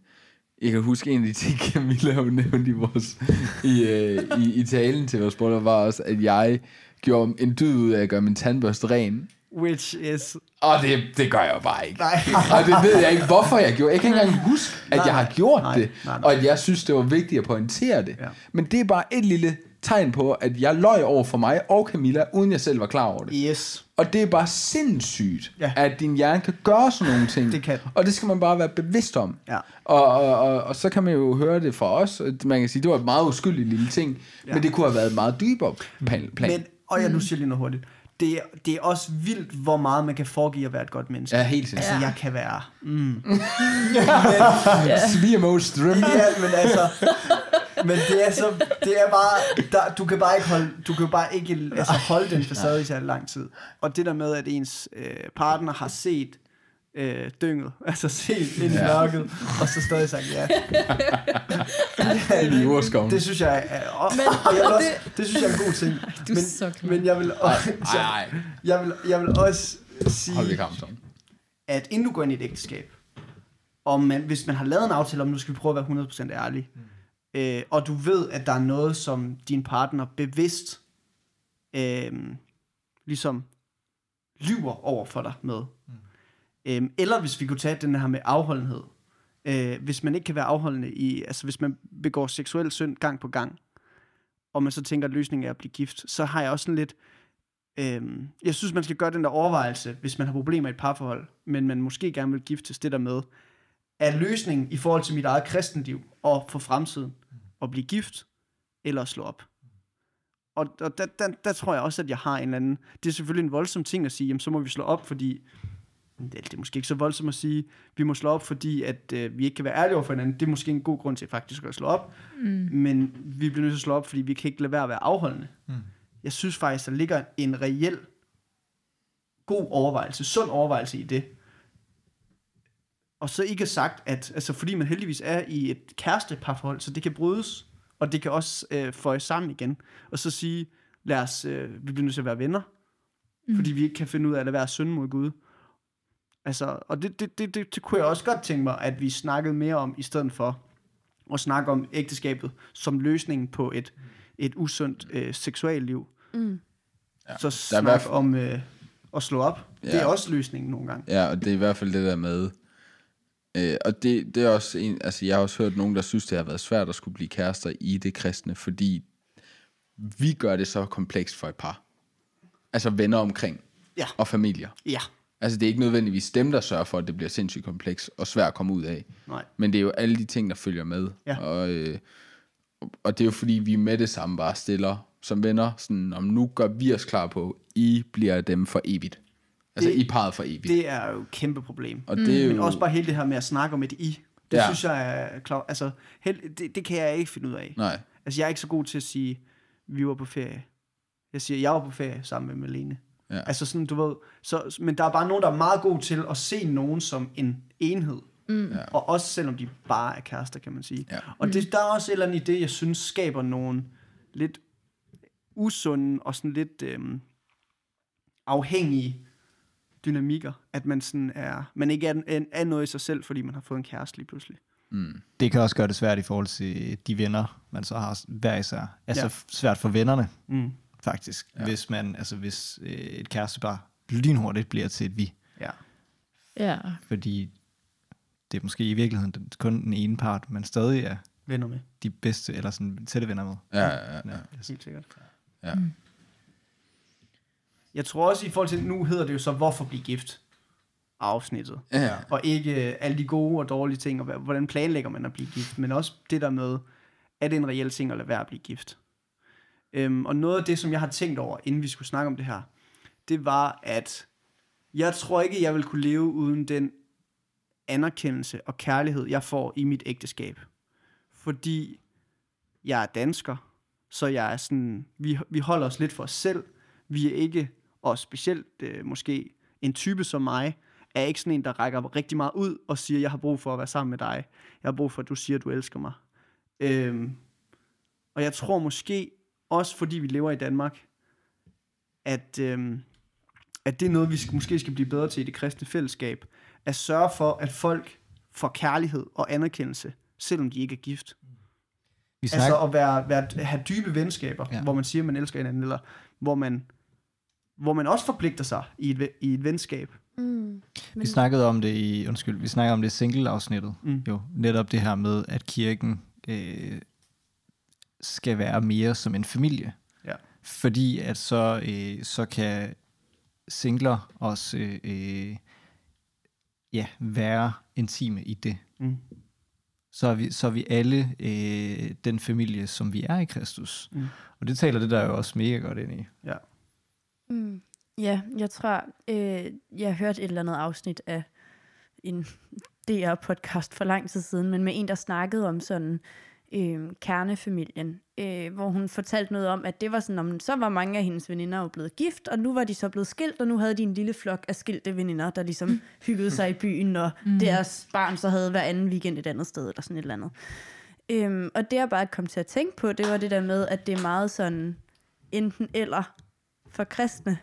jeg kan huske en af de ting, Camilla har nævnt i, vores, i, øh, i, i talen til vores bror, var også, at jeg gjorde en dyd ud af at gøre min tandbørste ren. Which is... Og det, det gør jeg jo bare ikke. Nej. Og det ved jeg ikke, hvorfor jeg gjorde. Jeg kan ikke engang huske, at nej, jeg har gjort nej, det. Nej, nej, nej. Og at jeg synes, det var vigtigt at pointere det. Ja. Men det er bare et lille tegn på, at jeg løj over for mig og Camilla, uden jeg selv var klar over det. Yes. Og det er bare sindssygt, ja. at din hjerne kan gøre sådan nogle ting. Det kan. Og det skal man bare være bevidst om. Ja. Og, og, og, og så kan man jo høre det fra os. Man kan sige, det var et meget uskyldigt lille ting, ja. men det kunne have været et meget dybere plan. Men, og jeg nu siger lige noget hurtigt. Det er, det er også vildt, hvor meget man kan foregive at være et godt menneske. Ja, helt sindssygt. Altså, jeg kan være... Mm. Svigermors drøm. Ja, men altså... Men det er, så, det er bare... Der, du kan bare ikke holde, du kan bare ikke, altså, holde den facade i så lang tid. Og det der med, at ens øh, partner har set øh, dynget, altså set ind i mørket, og så stadig sagt ja. I urskoven. Det synes jeg er... Og, men, og jeg også, det synes jeg er en god ting. Du men, så men jeg vil også... Ej, ej. Jeg, vil, jeg vil også sige, at inden du går ind i et ægteskab, og man, hvis man har lavet en aftale om, nu skal vi prøve at være hundrede procent ærlig, Øh, og du ved, at der er noget, som din partner bevidst øh, ligesom lyver over for dig med. Mm. Øh, eller hvis vi kunne tage den her med afholdenhed, øh, hvis man ikke kan være afholdende i, altså hvis man begår seksuel synd gang på gang, og man så tænker, at løsningen er at blive gift, så har jeg også sådan lidt, øh, jeg synes, man skal gøre den der overvejelse, hvis man har problemer i et parforhold, men man måske gerne vil giftes, det der med, er løsningen i forhold til mit eget kristenliv, og for fremtiden, at blive gift, eller at slå op. Og, og der, der, der tror jeg også, at jeg har en eller anden, det er selvfølgelig en voldsom ting at sige, jamen så må vi slå op, fordi, det er måske ikke så voldsomt at sige, vi må slå op, fordi at, øh, vi ikke kan være ærlige over for hinanden. Det er måske en god grund til faktisk at slå op, mm. men vi bliver nødt til at slå op, fordi vi kan ikke lade være at være afholdende. Mm. Jeg synes faktisk, der ligger en reel god overvejelse, sund overvejelse i det. Og så ikke sagt, at altså fordi man heldigvis er i et kæresteparforhold, så det kan brydes, og det kan også øh, føjes sammen igen. Og så sige, lad os, øh, vi bliver nødt til at være venner, mm. fordi vi ikke kan finde ud af at lade være synd mod Gud. Altså, og det, det, det, det, det kunne jeg også godt tænke mig, at vi snakkede mere om, i stedet for at snakke om ægteskabet som løsningen på et, et usundt øh, seksualliv. Mm. Ja, så snak fald... om øh, at slå op. Ja. Det er også løsningen nogle gange. Ja, og det er i hvert fald det der med... Øh, og det, det er også en... Altså, jeg har også hørt nogen, der synes, det har været svært at skulle blive kærester i det kristne, fordi vi gør det så komplekst for et par. Altså venner omkring. Ja. Og familier. Ja. Altså det er ikke nødvendigvis dem, der sørger for, at det bliver sindssygt kompleks og svært at komme ud af. Nej. Men det er jo alle de ting, der følger med. Ja. Og, øh, og det er jo fordi, vi med det samme bare stiller som venner, sådan, om nu gør vi os klar på, I bliver dem for evigt. Altså det, I parret for evigt. Det er jo et kæmpe problem. Og mm. det er jo... Men også bare hele det her med at snakke om et I. Det ja. synes jeg er klart. Altså hel... det, det kan jeg ikke finde ud af. Nej. Altså jeg er ikke så god til at sige, vi var på ferie. Jeg siger, jeg var på ferie sammen med Malene. Ja. Altså sådan, du ved, så, men der er bare nogen, der er meget god til at se nogen som en enhed. Mm. Ja. Og også selvom de bare er kærester, kan man sige. Ja. Og det, der er også et eller andet i det, jeg synes, skaber nogle lidt usunde og sådan lidt øhm, afhængige dynamikker. At man sådan er, man ikke er, en, er noget i sig selv, fordi man har fået en kæreste lige pludselig. Mm. Det kan også gøre det svært i forhold til de venner, man så har hver især. Altså ja. svært for vennerne. Mm. Faktisk, ja. hvis man, altså hvis øh, et kærestepar lynhurtigt bliver til et vi. Ja. Ja. Fordi det er måske i virkeligheden kun den ene part, man stadig er venner med. De bedste, eller sådan tætte venner med. Ja, ja, ja. ja. Helt sikkert. Ja. Mm. Jeg tror også i forhold til, nu hedder det jo så, hvorfor blive gift afsnittet. Ja. Og ikke alle de gode og dårlige ting, og hvordan planlægger man at blive gift, men også det der med, er det en reel ting at lade være at blive gift? Um, og noget af det, som jeg har tænkt over, inden vi skulle snakke om det her, det var, at jeg tror ikke, jeg vil kunne leve uden den anerkendelse og kærlighed, jeg får i mit ægteskab. Fordi jeg er dansker, så jeg er sådan, vi, vi holder os lidt for os selv. Vi er ikke, og specielt øh, måske en type som mig, er ikke sådan en, der rækker rigtig meget ud og siger, jeg har brug for at være sammen med dig. Jeg har brug for, at du siger, at du elsker mig. Um, og jeg tror måske... Også fordi vi lever i Danmark, at, øhm, at det er noget, vi skal, måske skal blive bedre til i det kristne fællesskab, at sørge for, at folk får kærlighed og anerkendelse, selvom de ikke er gift. Vi snakker... Altså at være, være, have dybe venskaber, ja. Hvor man siger, man elsker hinanden, eller hvor man, hvor man også forpligter sig i et, i et venskab. Mm. Men... Vi snakkede om det i, undskyld, vi snakkede om det single-afsnittet, mm. jo, netop det her med, at kirken... Øh, skal være mere som en familie. Ja. Fordi at så, øh, så kan singler også øh, øh, ja, være intime i det. Mm. Så, er vi, så er vi alle øh, den familie, som vi er i Kristus. Mm. Og det taler det der jo også mega godt ind i. Ja, mm. ja jeg tror, øh, jeg hørte et eller andet afsnit af en D R-podcast for lang tid siden, men med en, der snakkede om sådan... Øh, kernefamilien, øh, hvor hun fortalte noget om, at det var sådan, om så var mange af hendes veninder jo blevet gift, og nu var de så blevet skilt, og nu havde de en lille flok af skilte veninder, der ligesom hyggede sig i byen, og mm. deres barn så havde hver anden weekend et andet sted, eller sådan et eller andet. Øh, og det jeg bare kom til at tænke på, det var det der med, at det er meget sådan, enten eller for kristne,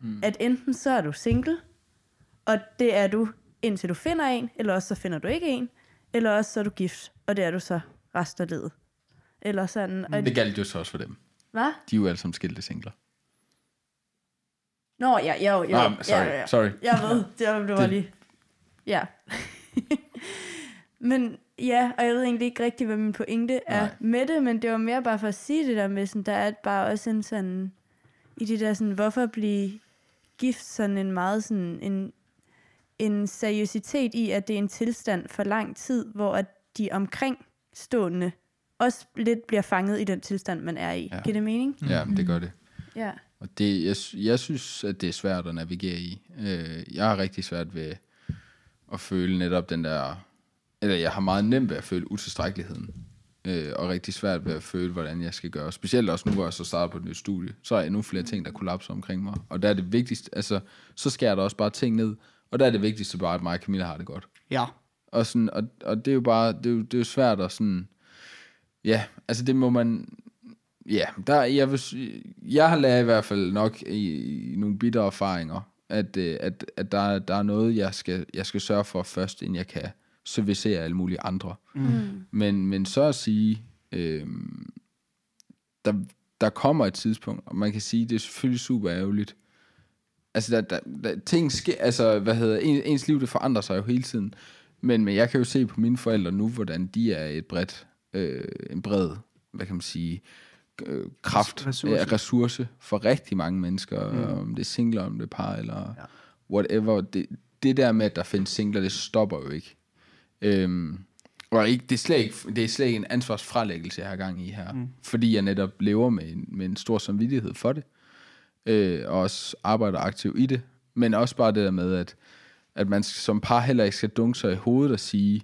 mm. at enten så er du single, og det er du, indtil du finder en, eller også så finder du ikke en, eller også så er du gift, og det er du så rest af livet. Eller sådan. Mm. Det galt jo så også for dem. Hvad? De er jo alle som skilte singler. Nå, ja, ja, jo, jo. Ah, sorry, ja, ja. sorry. Jeg ved, det var lige... Ja. Men ja, og jeg ved egentlig ikke rigtig, hvad min pointe er Nej. med det, men det var mere bare for at sige det der med, sådan, der er bare også en sådan, i det der sådan, hvorfor blive gift, sådan en meget sådan, en, en seriøsitet i, at det er en tilstand for lang tid, hvor at de omkringstående også lidt bliver fanget i den tilstand, man er i. Ja. Giver det mening? Ja, det gør det. Ja. Og det, jeg, jeg synes, at det er svært at navigere i. Øh, jeg har rigtig svært ved at føle netop den der, eller jeg har meget nemt ved at føle utilstrækkeligheden, øh, og rigtig svært ved at føle, hvordan jeg skal gøre. Specielt også nu, hvor jeg så starter på et nyt studie, så er endnu flere ting, der kollapser omkring mig. Og der er det vigtigste, altså, så skærer der også bare ting ned, og der er det vigtigste bare, at mig og Camilla har det godt. Ja. Og, sådan, og, og det er jo bare, det er jo, det er jo svært at sådan, ja, altså det må man, ja, der, jeg, vil, jeg har lært i hvert fald nok i, i nogle bitre erfaringer, at, at, at der, der er noget, jeg skal, jeg skal sørge for først, inden jeg kan servicere alle mulige andre. Mm. Men, men så at sige, øh, der, der kommer et tidspunkt, og man kan sige, det er selvfølgelig super ærgerligt. Altså, der, der, der, ting sker, altså, hvad hedder, en, ens liv, det forandrer sig jo hele tiden. Men, men jeg kan jo se på mine forældre nu, hvordan de er et bredt, øh, en bred, hvad kan man sige, øh, kraft, ressource. Ja, ressource for rigtig mange mennesker, mm. om det er singler, om det er par, eller ja. whatever. Det, det der med, at der findes singler, det stopper jo ikke. Øhm, og ikke, det, er slet ikke, det er slet ikke en ansvarsfralæggelse, jeg har gang i her, mm. fordi jeg netop lever med en, med en stor samvittighed for det, øh, og også arbejder aktivt i det, men også bare det der med, at, at man som par heller ikke skal dunke sig i hovedet og sige,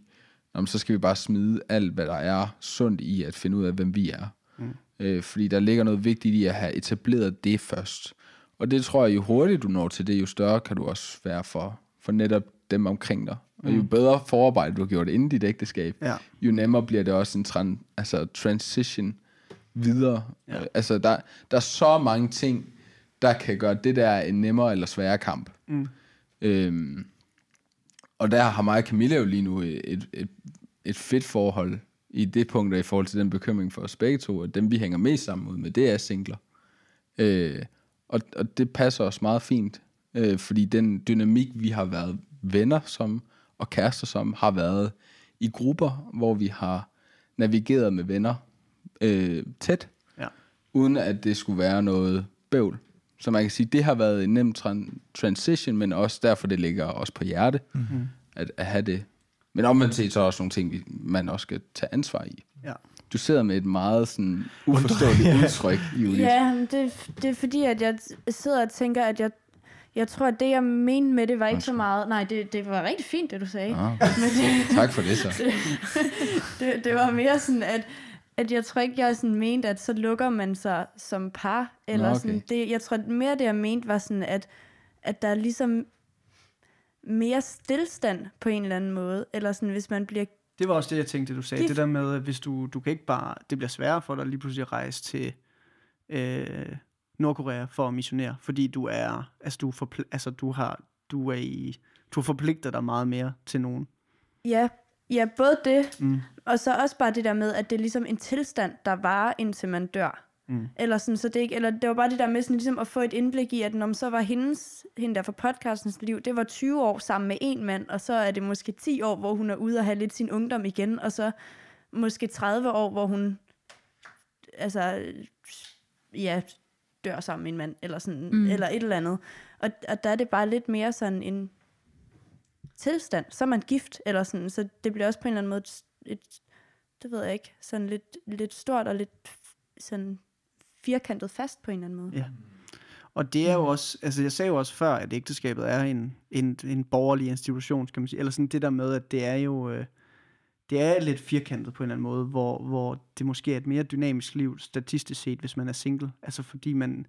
så skal vi bare smide alt, hvad der er sundt i at finde ud af, hvem vi er. Mm. Øh, fordi der ligger noget vigtigt i at have etableret det først. Og det tror jeg, jo hurtigere du når til det, jo større kan du også være for, for netop dem omkring dig. Og jo bedre forarbejde du har gjort inden dit ægteskab, ja. jo nemmere bliver det også en tran, altså transition videre. Ja. Altså der, der er så mange ting, der kan gøre det der en nemmere eller sværere kamp. Mm. Øhm, og der har mig og Camilla jo lige nu et, et, et fedt forhold i det punkt, og i forhold til den bekymring for os begge to, at dem vi hænger mest sammen ud med, det er singler. Øh, og, og det passer os meget fint, øh, fordi den dynamik, vi har været venner som, og kærester som, har været i grupper, hvor vi har navigeret med venner øh, tæt, ja. uden at det skulle være noget bøvl. Så man kan sige, det har været en nem tran- transition, men også derfor, det ligger også på hjerte, mm-hmm. at, at have det. Men omvendt set, så er også nogle ting, vi, man også skal tage ansvar i. Ja. Du sidder med et meget sådan uforståeligt ja. udtryk, Julie. Ja, det, det er fordi, at jeg sidder og tænker, at jeg Jeg tror, at det, jeg mente med det, var ikke så meget... Nej, det, det var rigtig fint, det du sagde. Ah, okay. Men det, tak for det, så. det, det var mere sådan, at, at jeg tror ikke, jeg sådan mente, at så lukker man sig som par. Eller Nå, okay. sådan. Det, jeg tror mere, det jeg mente, var sådan, at, at der er ligesom mere stilstand på en eller anden måde. Eller sådan, hvis man bliver... Det var også det, jeg tænkte, du sagde. Gift. Det der med, at hvis du, du kan ikke bare... Det bliver sværere for dig lige pludselig at rejse til... Øh, Nordkorea for at missionere, fordi du er altså du forpl- altså du har du er i du forpligter dig meget mere til nogen. Ja, ja, både det. Mm. Og så også bare det der med, at det er ligesom en tilstand, der varer, indtil man dør. Mm. Eller sådan, så det ikke, eller det var bare det der med sådan, ligesom at få et indblik i, at når man så var hendes hende der fra podcastens liv, det var tyve år sammen med en mand, og så er det måske ti år, hvor hun er ude og have lidt sin ungdom igen, og så måske tredive år, hvor hun altså ja dør sammen med en mand, eller sådan, mm. eller et eller andet. Og, og der er det bare lidt mere sådan en tilstand, så er man gift, eller sådan, så det bliver også på en eller anden måde et, et det ved jeg ikke, sådan lidt, lidt stort og lidt sådan firkantet fast på en eller anden måde. Ja. Og det er jo også, altså jeg sagde jo også før, at ægteskabet er en, en, en borgerlig institution, skal man sige, eller sådan det der med, at det er jo, øh, det er lidt firkantet på en eller anden måde, hvor, hvor det måske er et mere dynamisk liv, statistisk set, hvis man er single. Altså fordi man,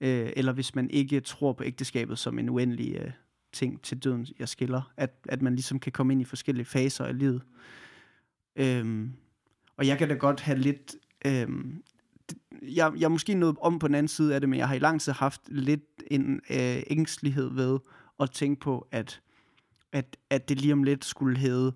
øh, eller hvis man ikke tror på ægteskabet som en uendelig øh, ting til døden, jeg skiller. At, at man ligesom kan komme ind i forskellige faser af livet. Øhm, og jeg kan da godt have lidt... Øhm, jeg, jeg er måske nået om på den anden side af det, men jeg har i lang tid haft lidt en øh, ængstlighed ved at tænke på, at, at, at det lige om lidt skulle hedde...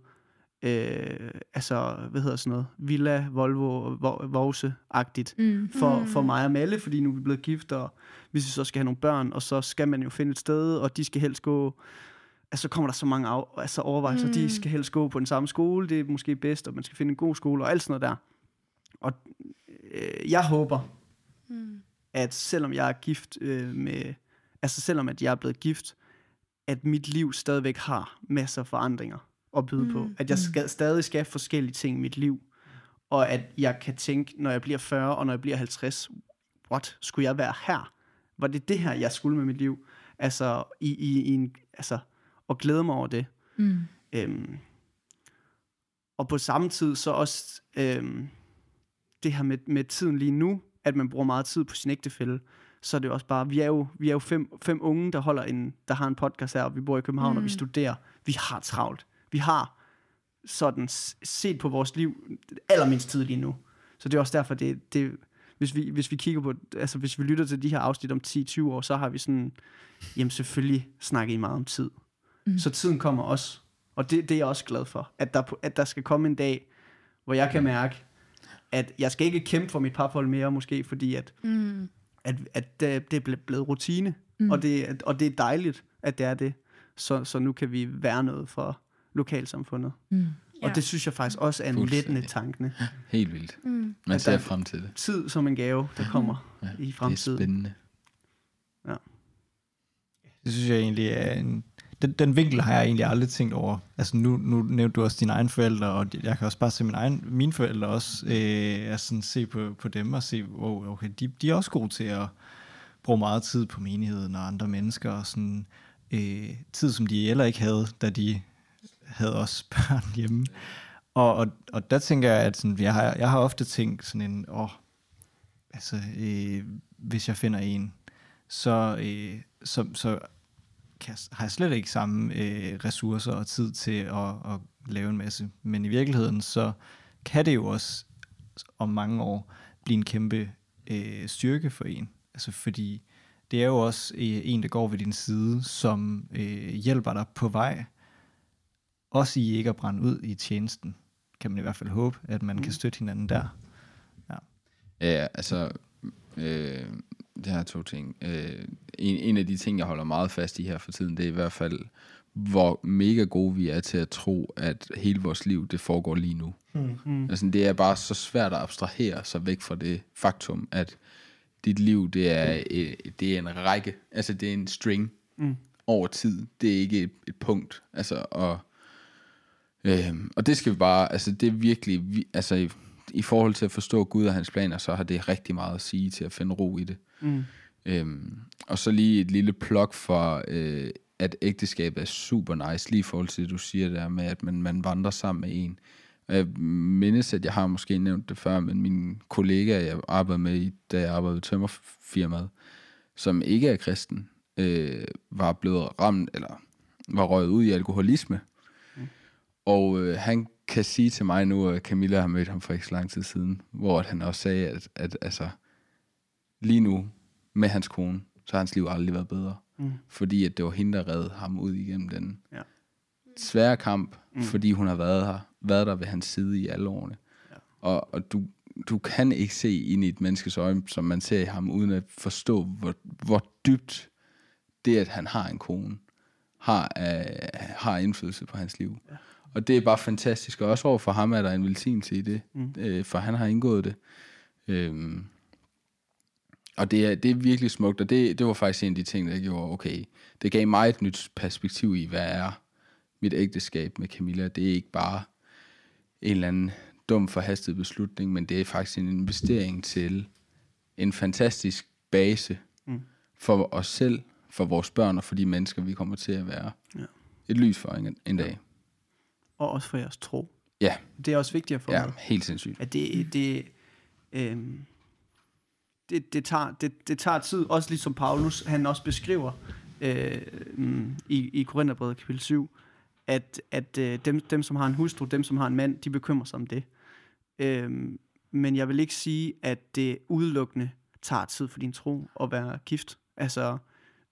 Øh, altså, hvad hedder sådan noget, Villa, Volvo, Vose-agtigt mm. for, for mig og Malle, fordi nu er vi blevet gift, og hvis vi så skal have nogle børn, og så skal man jo finde et sted, og de skal helst gå altså kommer der så mange af, altså overvejelser, mm. de skal helst gå på den samme skole, det er måske bedst, og man skal finde en god skole, og alt sådan noget der. Og øh, jeg håber, mm. at selvom jeg er gift øh, med, altså selvom at jeg er blevet gift, at mit liv stadigvæk har masser af forandringer at byde mm. på. At jeg skal, stadig skal have forskellige ting i mit liv, og at jeg kan tænke, når jeg bliver fyrre, og når jeg bliver halvtreds, what, skulle jeg være her? Var det det her, jeg skulle med mit liv? Altså, i, i, i en, altså og glæde mig over det. Mm. Øhm, og på samme tid, så også øhm, det her med, med tiden lige nu, at man bruger meget tid på sin ægtefælle, så er det også bare, vi er jo, vi er jo fem, fem unge, der holder en, der har en podcast her, og vi bor i København, mm. og vi studerer. Vi har travlt. Vi har sådan set på vores liv allermindst tid lige nu. Så det er også derfor, det, det hvis vi, hvis vi kigger på, altså hvis vi lytter til de her afsnit om ti til tyve år, så har vi sådan, jamen selvfølgelig snakker I meget om tid. Mm. Så tiden kommer også, og det, det er jeg også glad for, at der, at der skal komme en dag, hvor jeg kan mærke, at jeg skal ikke kæmpe for mit parforhold mere, måske fordi at, mm. at, at det er blevet rutine, mm. og, det, og det er dejligt, at det er det, så, så nu kan vi være noget for lokalsamfundet. Mm. Og ja. Det synes jeg faktisk også er en lettende tankende. Helt vildt. Mm. Man ser frem til det. Tid som en gave, der kommer ja, i fremtiden. Det er spændende. Ja. Det synes jeg egentlig er en... Den, den vinkel har jeg egentlig aldrig tænkt over. Altså nu, nu nævnte du også dine egne forældre, og jeg kan også bare se mine, egen, mine forældre også, øh, altså sådan se på, på dem og se, wow, okay, de, de er også gode til at bruge meget tid på menigheden og andre mennesker, og sådan øh, tid, som de heller ikke havde, da de havde også børn hjemme. Og, og, og der tænker jeg, at sådan, jeg, har, jeg har ofte tænkt sådan en, åh, altså, øh, hvis jeg finder en, så... Øh, så, så Jeg har slet ikke samme øh, ressourcer og tid til at, at lave en masse. Men i virkeligheden, så kan det jo også om mange år blive en kæmpe øh, styrke for en. Altså fordi det er jo også øh, en, der går ved din side, som øh, hjælper dig på vej. Også i ikke at brænde ud i tjenesten. Kan man i hvert fald håbe, at man mm. kan støtte hinanden der. Ja, ja altså... Øh Det her to ting. Øh, en, en af de ting, jeg holder meget fast i her for tiden, det er i hvert fald, hvor mega gode vi er til at tro, at hele vores liv, det foregår lige nu. Mm-hmm. Altså, det er bare så svært at abstrahere sig væk fra det faktum, at dit liv, det er, øh, det er en række, altså det er en string mm. over tid. Det er ikke et, et punkt. Altså, og, øh, og det skal vi bare, altså det er virkelig, vi, altså i forhold til at forstå Gud og hans planer, så har det rigtig meget at sige til at finde ro i det. Mm. Øhm, og så lige et lille plug for, øh, at ægteskabet er super nice, lige i forhold til det, du siger der med, at man, man vandrer sammen med en. Jeg mindes, at jeg har måske nævnt det før, men min kollega, jeg arbejdede med, da jeg arbejdede i tømmerfirmaet, som ikke er kristen, øh, var blevet ramt, eller var røget ud i alkoholisme. Mm. Og øh, han kan sige til mig nu, at Camilla har mødt ham for ikke så lang tid siden, hvor han også sagde, at, at altså, lige nu, med hans kone, så har hans liv aldrig været bedre. Mm. Fordi at det var hende, der reddede ham ud igennem den ja. svære kamp, mm. fordi hun har været her, været der ved hans side i alle årene. Ja. Og, og du, du kan ikke se ind i et menneskes øje, som man ser i ham, uden at forstå, hvor, hvor dybt det, at han har en kone, har, uh, har indflydelse på hans liv. Ja. Og det er bare fantastisk, og også over for ham er der en velsignelse i det, mm. øh, for han har indgået det. Øhm, og det er, det er virkelig smukt, og det, det var faktisk en af de ting, der gjorde, okay, det gav mig et nyt perspektiv i, hvad er mit ægteskab med Camilla. Det er ikke bare en eller anden dum forhastet beslutning, men det er faktisk en investering til en fantastisk base mm. for os selv, for vores børn og for de mennesker, vi kommer til at være ja. et lys for en, en dag. Og også for jeres tro. Ja. Det er også vigtigt at få. Ja, helt sindssygt. At det, det, øhm, det, det, tager, det, det tager tid, også ligesom Paulus, han også beskriver øh, i, i Korintherbrevet kapitel syv, at, at øh, dem, dem, som har en hustru, dem, som har en mand, de bekymrer sig om det. Øhm, men jeg vil ikke sige, at det udelukkende tager tid for din tro at være gift. Altså...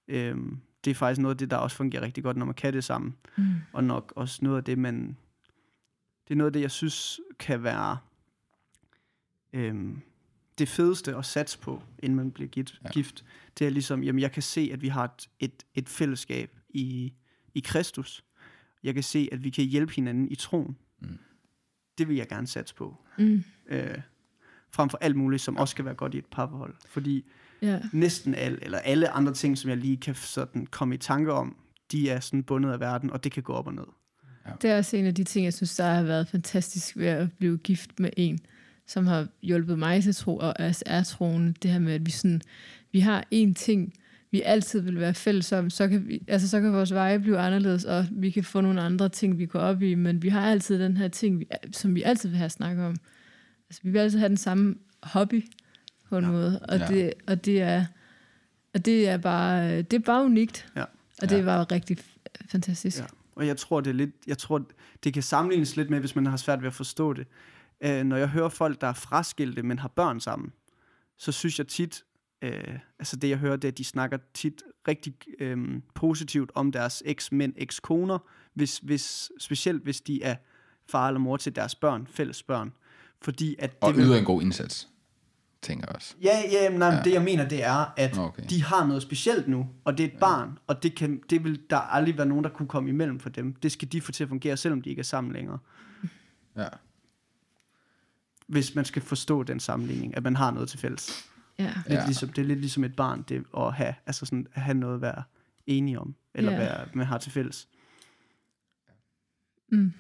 Øhm, det er faktisk noget af det, der også fungerer rigtig godt, når man kan det sammen. Mm. Og nok også noget af det, man... Det er noget af det, jeg synes, kan være øhm, det fedeste at satse på, inden man bliver gift. Ja. Det er ligesom, jamen jeg kan se, at vi har et, et, et fællesskab i i Kristus. Jeg kan se, at vi kan hjælpe hinanden i troen. Mm. Det vil jeg gerne satse på. Mm. Øh, frem for alt muligt, som også kan være godt i et parforhold. Fordi yeah. næsten alle, eller alle andre ting, som jeg lige kan sådan komme i tanke om, de er sådan bundet af verden, og det kan gå op og ned. Ja. Det er også en af de ting, jeg synes, der har været fantastisk ved at blive gift med en, som har hjulpet mig til tro, og også er troende. Det her med, at vi, sådan, vi har én ting, vi altid vil være fælles om, så kan, vi, altså, så kan vores veje blive anderledes, og vi kan få nogle andre ting, vi går op i, men vi har altid den her ting, vi, som vi altid vil have at snakke om. Altså, vi vil altid have den samme hobby, på en ja. måde, og, ja. det, og, det er, og det er bare, det er bare unikt, ja. og det ja. var rigtig f- fantastisk. Ja. Og jeg tror, det er lidt, jeg tror, det kan sammenlignes lidt med, hvis man har svært ved at forstå det. Øh, når jeg hører folk, der er fraskilte, men har børn sammen, så synes jeg tit, Øh, altså det jeg hører, det er, at de snakker tit rigtig øh, positivt om deres eks-mænd, eks-koner, hvis, hvis, specielt hvis de er far eller mor til deres børn, fælles børn, fordi at og det yder vil... en god indsats, tænker jeg også. Ja, ja, men nej, ja. Det jeg mener, det er, at okay. de har noget specielt nu, og det er et ja. barn, og det, kan, det vil der aldrig være nogen, der kunne komme imellem for dem. Det skal de få til at fungere, selvom de ikke er sammen længere. Ja. Hvis man skal forstå den sammenligning, at man har noget til fælles. Ja. Lidt ja. Ligesom, det er lidt ligesom et barn, det at have, altså sådan, at have noget at være enige om, eller ja. Hvad man har til fælles. Mm.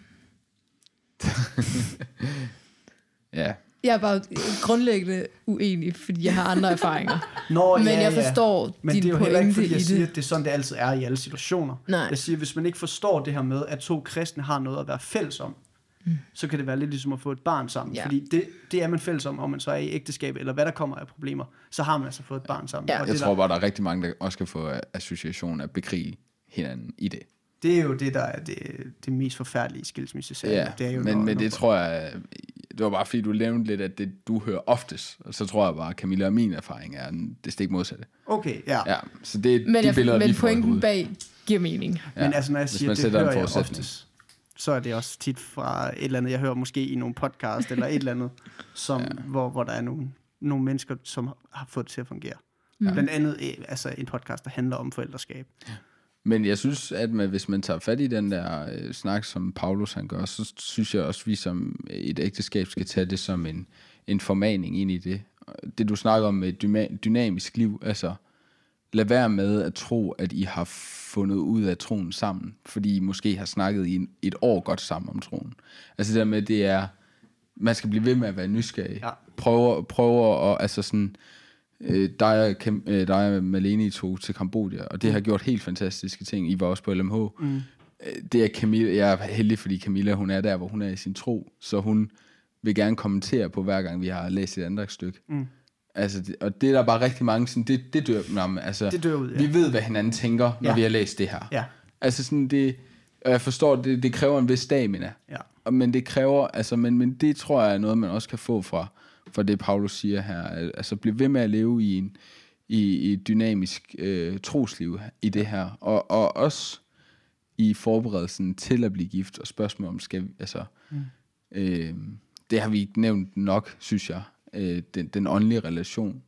ja. Jeg er bare grundlæggende uenig, fordi jeg har andre erfaringer. Nå, men ja, jeg forstår ja. Men det er jo heller ikke, fordi jeg siger, at det er sådan, det altid er i alle situationer. Nej. Jeg siger, hvis man ikke forstår det her med, at to kristne har noget at være fælles om, mm. så kan det være lidt ligesom at få et barn sammen, ja. fordi det, det er man fælles om, om man så er i ægteskab, eller hvad der kommer af problemer, så har man altså fået et barn sammen. Ja. Og jeg det tror der... bare, der er rigtig mange, der også kan få association at bekrige hinanden i det. Det er jo det, der er det, det mest forfærdelige skilsmisse-sager. Ja, det er jo men, noget, men det noget. Tror jeg, det var bare fordi, du nævnte lidt, at det du hører oftest, og så tror jeg bare, Camilla og min erfaring er det stik modsatte. Okay, ja. ja så det men, de jeg, billeder, men pointen bag giver mening. Ja, men altså, når jeg siger, det hører jeg oftest, så er det også tit fra et eller andet, jeg hører måske i nogle podcast, eller et eller andet, som, ja. hvor, hvor der er nogle, nogle mennesker, som har fået det til at fungere. Ja. Blandt andet altså en podcast, der handler om forældreskab. Ja. Men jeg synes, at man, hvis man tager fat i den der øh, snak, som Paulus han gør, så synes jeg også, at vi som et ægteskab skal tage det som en, en formaning ind i det. Det du snakker om med et dyma- dynamisk liv, altså lad være med at tro, at I har fundet ud af troen sammen, fordi I måske har snakket i et år godt sammen om troen. Altså det der med, det er, man skal blive ved med at være nysgerrig. Ja. Prøver, prøver og altså sådan, øh, dig, og, øh, dig og Malene tog til Cambodja, og det har gjort helt fantastiske ting. I var også på L M H. Mm. Det er Camilla, jeg er heldig, fordi Camilla, hun er der, hvor hun er i sin tro, så hun vil gerne kommentere på, hver gang vi har læst et andagsstykke. Mm. Altså, det, og det er der bare rigtig mange sådan, det, det dør, nå, men, altså, det dør ud, ja. Vi ved, hvad hinanden tænker, når ja. vi har læst det her. Ja. Altså sådan det, og jeg forstår, det, det kræver en vis stamina. Ja. Og, men det kræver, altså, men, men det tror jeg er noget, man også kan få fra, fra det, Paulus siger her. Altså, blive ved med at leve i en, i, i et dynamisk øh, trosliv i det her. Og, og også i forberedelsen til at blive gift, og spørgsmål om, skal vi, altså, mm. øh, det har vi ikke nævnt nok, synes jeg. Den, den åndelige relation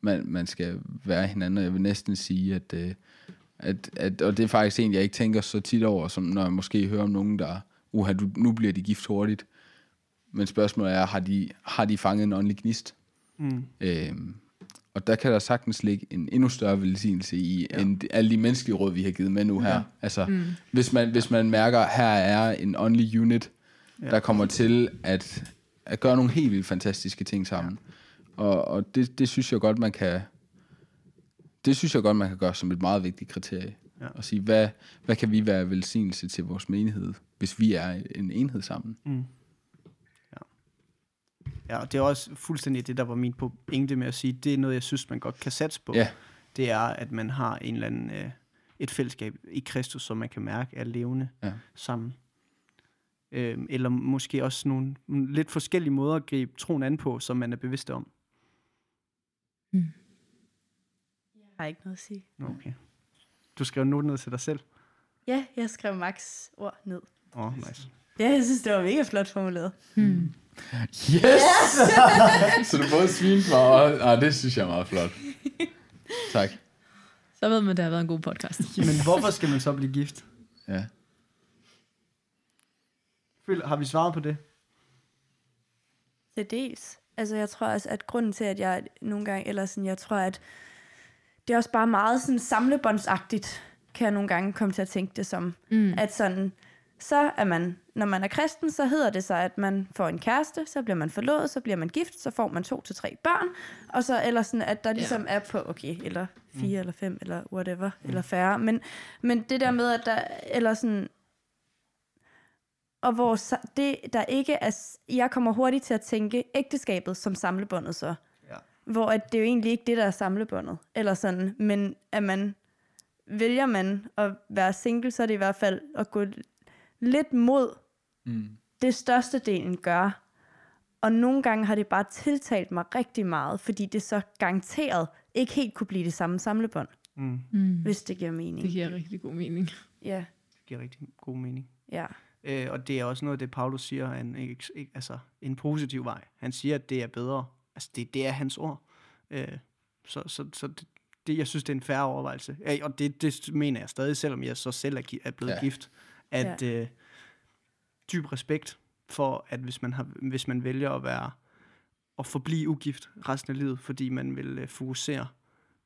man, man skal være hinanden, og jeg vil næsten sige at, at, at og det er faktisk en jeg ikke tænker så tit over, som når jeg måske hører om nogen der uha, du, nu bliver de gift hurtigt, men spørgsmålet er, har de, har de fanget en åndelig gnist? Mm. øhm, og der kan der sagtens ligge en endnu større velsignelse i ja. end alle de menneskelige råd vi har givet med nu her. Ja. Altså, mm. hvis, man, hvis man mærker at her er en åndelig unit ja. der kommer til at at gøre nogle helt vildt fantastiske ting sammen. Og, og det, det synes jeg godt, man kan... Det synes jeg godt, man kan gøre som et meget vigtigt kriterie. Ja. Og sige, hvad, hvad kan vi være velsignelse til vores menighed, hvis vi er en enhed sammen? Mm. Ja. Ja, og det er også fuldstændig det, der var min pointe med at sige, det er noget, jeg synes, man godt kan satse på. Ja. Det er, at man har en eller anden, øh, et fællesskab i Kristus, som man kan mærke er levende ja. sammen. Eller måske også nogle lidt forskellige måder at gribe troen an på, som man er bevidst om. Mm. Jeg har ikke noget at sige. Okay. Du skrev noget ned til dig selv? Ja, jeg skrev Max ord ned. Åh, oh, nice. Ja, jeg synes, det var mega flot formuleret. Hmm. Yes! yes! Så du både svinte mig og... Ah, det synes jeg er meget flot. Tak. Så ved man, det har været en god podcast. Men hvorfor skal man så blive gift? Ja. Har vi svaret på det? Til dels. Altså jeg tror også, at grunden til, at jeg nogle gange, eller sådan, jeg tror, at det er også bare meget sådan samlebåndsagtigt, kan jeg nogle gange komme til at tænke det som. Mm. At sådan, så er man, når man er kristen, så hedder det sig, at man får en kæreste, så bliver man forlovet, så bliver man gift, så får man to til tre børn, og så eller sådan, at der ligesom yeah. er på, okay, eller fire, mm. eller fem, eller whatever, mm. eller færre. Men, men det der med, at der, eller sådan, og hvor det, der ikke er, jeg kommer hurtigt til at tænke ægteskabet som samlebåndet så. Ja. Hvor at det jo egentlig ikke det, der er samlebåndet, eller sådan, men at man, vælger man at være single, så er det i hvert fald at gå lidt mod mm. det største delen gør. Og nogle gange har det bare tiltalt mig rigtig meget, fordi det så garanteret ikke helt kunne blive det samme samlebånd. Mm. Mm. Hvis det giver mening. Det giver rigtig god mening. Ja. Det giver rigtig god mening. Ja. Øh, og det er også noget, det Paulus siger, en, ikke, ikke, altså en positiv vej. Han siger, at det er bedre. Altså det, det er hans ord. Øh, så så, så det, det, jeg synes, det er en færre overvejelse. Øh, og det, det mener jeg stadig, selvom jeg så selv er, er blevet ja. gift. At ja. øh, dyb respekt for, at hvis man, har, hvis man vælger at være og forblive ugift resten af livet, fordi man vil øh, fokusere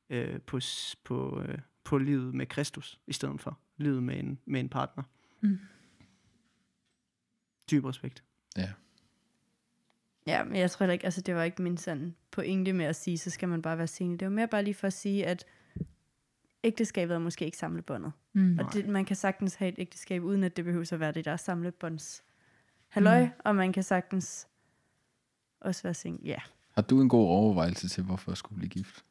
øh, på, på, øh, på livet med Kristus, i stedet for livet med en, med en partner. Mm. Dyb respekt. Ja. Ja, men jeg tror ikke, altså det var ikke min sådan pointe med at sige, så skal man bare være single. Det var mere bare lige for at sige, at ægteskabet er måske ikke samlebåndet. Mm. Og det, man kan sagtens have et ægteskab, uden at det behøver at være det, der er samlebånds halløj, mm. og man kan sagtens også være single. Ja. Har du en god overvejelse til, hvorfor jeg skulle blive gift?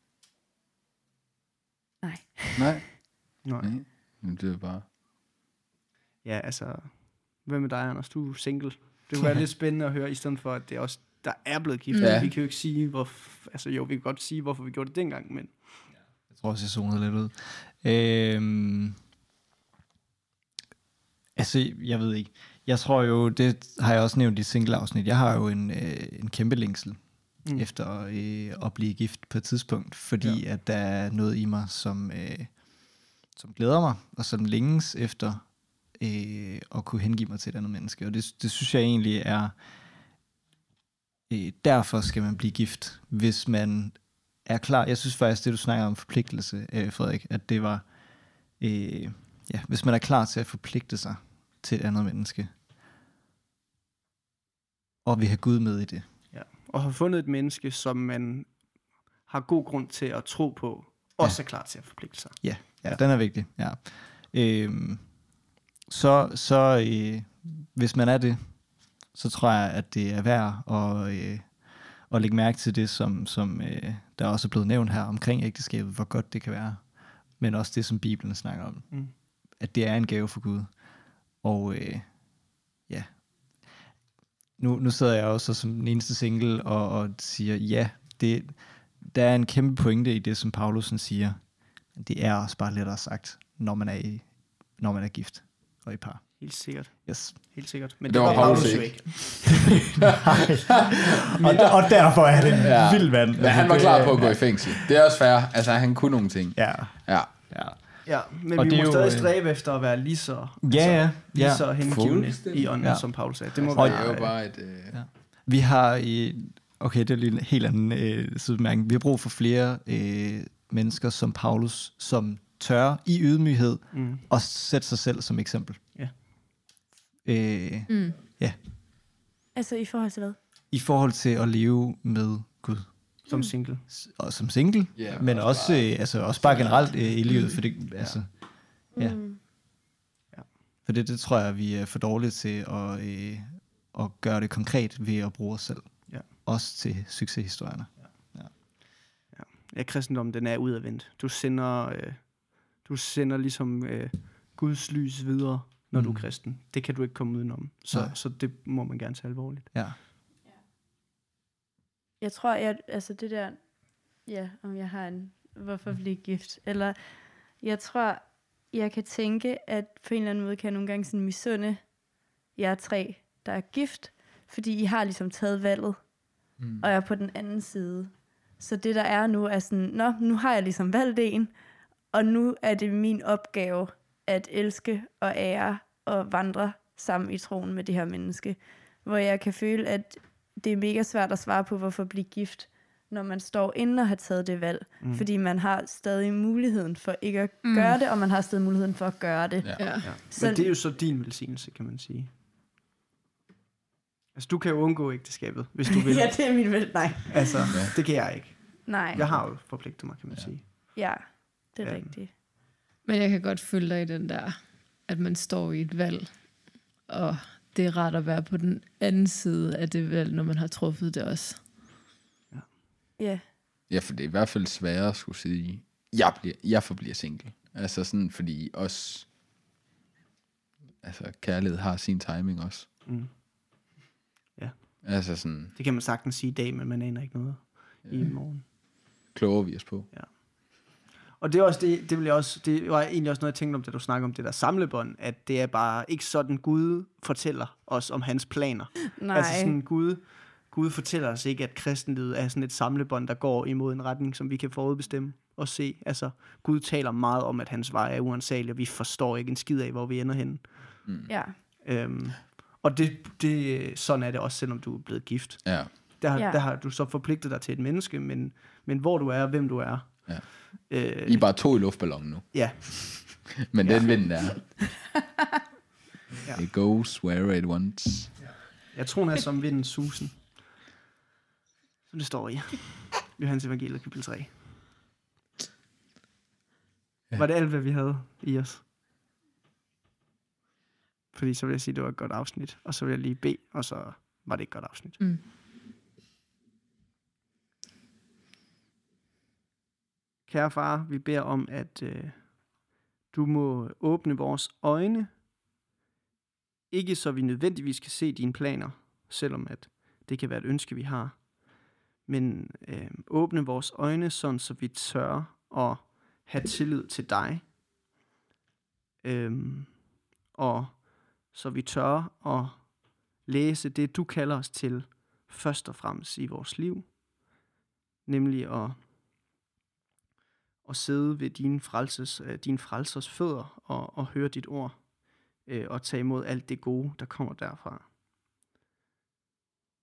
Nej. Nej? Nej. Nej. Men det er bare... Ja, altså... Hvem er dig, Anders? Du er single. Det kunne være lidt spændende at høre, i stedet for, at det er også, der er blevet gift. Ja. Vi kan jo ikke sige, hvor... Altså jo, vi kan godt sige, hvorfor vi gjorde det dengang, men... Jeg tror også, jeg zonede lidt ud. Øhm... Altså, jeg ved ikke. Jeg tror jo, det har jeg også nævnt i single-afsnit. Jeg har jo en, øh, en kæmpe længsel mm. efter øh, at blive gift på et tidspunkt, fordi ja. at der er noget i mig, som, øh, som glæder mig, og som længes efter... Øh, og kunne hengive mig til et andet menneske. Og det, det synes jeg egentlig er, øh, derfor skal man blive gift, hvis man er klar. Jeg synes faktisk, det du snakker om forpligtelse, øh, Frederik, at det var, øh, ja, hvis man er klar til at forpligte sig til et andet menneske, og vil have Gud med i det. Ja. Og har fundet et menneske, som man har god grund til at tro på, også ja. er klar til at forpligte sig. Ja, ja, ja. Den er vigtig. Ja. Øh, Så, så øh, hvis man er det, så tror jeg, at det er værd at, øh, at lægge mærke til det, som, som øh, der også er blevet nævnt her omkring ægteskabet, hvor godt det kan være. Men også det, som Bibelen snakker om. Mm. At det er en gave for Gud. Og øh, ja, nu, nu sidder jeg også som den eneste single og, og siger, ja, det, der er en kæmpe pointe i det, som Paulusen siger. Det er også bare lettere sagt, når man er, i, når man er gift. I par. Helt sikkert. Yes. Helt sikkert. Men det, det var Paulus jo ikke. og, der, og derfor er det en ja. vild mand. Ja, han var klar på at gå ja. i fængsel. Det er også fair. Altså, han kunne nogle ting. Ja. Ja. Ja. Ja, men og vi må jo, stadig stræbe efter at være lige så, ja, altså, ja. lige så hengivende i ånden, ja. som Paulus sagde. Det må altså, være det er jo bare et... Øh... Ja. Vi har i... Okay, det er lige en helt anden øh, sidebemærkning. Vi har brug for flere øh, mennesker som Paulus, som... tørre i ydmyghed mm. og sætte sig selv som eksempel. Ja. Øh, mm. Ja. Altså i forhold til hvad? I forhold til at leve med Gud. Som single. S- og som single, yeah, men også, også, bare, øh, altså, også bare generelt øh, i livet. For det, ja. Altså, ja. Mm. For det, det tror jeg, vi er for dårlige til at, øh, at gøre det konkret ved at bruge os selv. Ja. Også til succeshistorierne. Ja. Ja. Ja. Ja, kristendommen, den er udadvendt. Du sender... Øh, Du sender ligesom øh, Guds lys videre, når mm. du er kristen. Det kan du ikke komme udenom. Så, så det må man gerne tage alvorligt. Ja. Jeg tror, jeg, altså det der, ja, om jeg har en, hvorfor blive gift? Eller, jeg tror, jeg kan tænke, at på en eller anden måde kan jeg nogle gange sådan misunde jer tre, der er gift, fordi I har ligesom taget valget, mm. og jeg er på den anden side. Så det der er nu, er sådan, nå, nu har jeg ligesom valgt en, og nu er det min opgave at elske og ære og vandre sammen i troen med det her menneske. Hvor jeg kan føle, at det er mega svært at svare på, hvorfor blive gift, når man står inde og har taget det valg. Mm. Fordi man har stadig muligheden for ikke at mm. gøre det, og man har stadig muligheden for at gøre det. Ja. Ja. Ja. Så, men det er jo så din velsignelse, kan man sige. Altså, du kan jo undgå ægteskabet, hvis du vil. Ja, det er min vel. Nej. Altså, ja. Det kan jeg ikke. Nej. Jeg har jo forpligtet mig, kan man ja. sige. Ja, det er ja. rigtigt. Men jeg kan godt følge dig i den der, at man står i et valg, og det er rart at være på den anden side af det valg, når man har truffet det også. Ja. Yeah. Ja, for det er i hvert fald sværere at skulle sige, jeg, bliver, jeg forbliver single. Altså sådan, fordi også, altså kærlighed har sin timing også. Mm. Ja. Altså sådan. Det kan man sagtens sige i dag, men man aner ikke noget ja. i morgen. Kloger vi os på. Ja. Og det er også det, det, vil jeg også, det var egentlig også noget, jeg tænkte om, da du snakkede om det der samlebånd, at det er bare ikke sådan, Gud fortæller os om hans planer. Nej. Altså sådan, Gud, Gud fortæller os ikke, at kristenlivet er sådan et samlebånd, der går imod en retning, som vi kan forudbestemme og se. Altså, Gud taler meget om, at hans vej er uansagelig, og vi forstår ikke en skid af, hvor vi ender henne. Mm. Ja. Øhm, og det, det, sådan er det også, selvom du er blevet gift. Ja. Der, ja. der har du så forpligtet dig til et menneske, men, men hvor du er og hvem du er. Ja. Øh, I er bare to i luftballonen nu. Ja. Men ja. den vinden er ja. It goes where it wants. ja. Jeg tror den er som vinden susen, som det står i Johannes evangeliet kapitel tre. ja. Var det alt hvad vi havde i os? Fordi så vil jeg sige det var et godt afsnit. Og så vil jeg lige bede. Og så var det et godt afsnit. mm. Kære far, vi beder om, at øh, du må åbne vores øjne. Ikke så vi nødvendigvis kan se dine planer, selvom at det kan være et ønske, vi har. Men øh, åbne vores øjne, sådan så vi tør at have tillid til dig. Øhm, og så vi tør at læse det, du kalder os til, først og fremmest i vores liv. Nemlig at... og sidde ved dine frelses, din frelsers fødder og, og høre dit ord, øh, og tage imod alt det gode, der kommer derfra.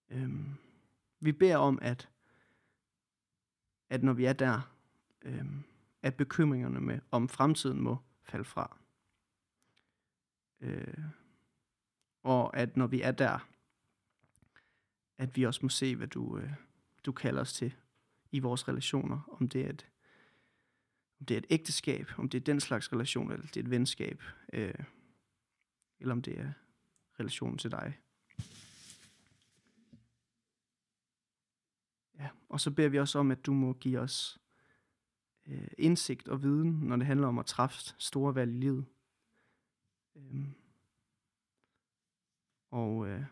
Øhm, vi beder om, at, at når vi er der, øhm, at bekymringerne med, om fremtiden må falde fra. Øh, og at når vi er der, at vi også må se, hvad du, øh, du kalder os til i vores relationer, om det er et om det er et ægteskab, om det er den slags relation, eller det er et venskab, øh, eller om det er relationen til dig. Ja, og så beder vi også om, at du må give os øh, indsigt og viden, når det handler om at træffe store valg i livet. Øh, og øh,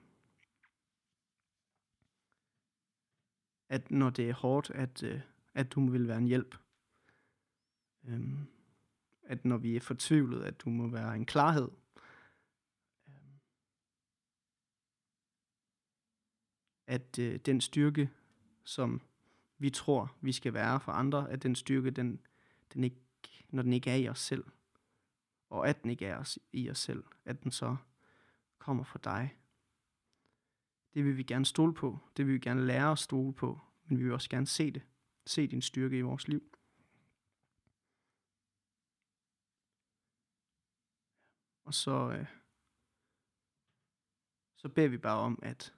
at når det er hårdt, at, øh, at du vil være en hjælp. Um, at når vi er fortvivlet, at du må være en klarhed. Um, at uh, den styrke, som vi tror, vi skal være for andre, at den styrke, den, den ikke, når den ikke er i os selv, og at den ikke er os, i os selv, at den så kommer fra dig. Det vil vi gerne stole på, det vil vi gerne lære at stole på, men vi vil også gerne se det. Se din styrke i vores liv. Og så, øh, så beder vi bare om, at,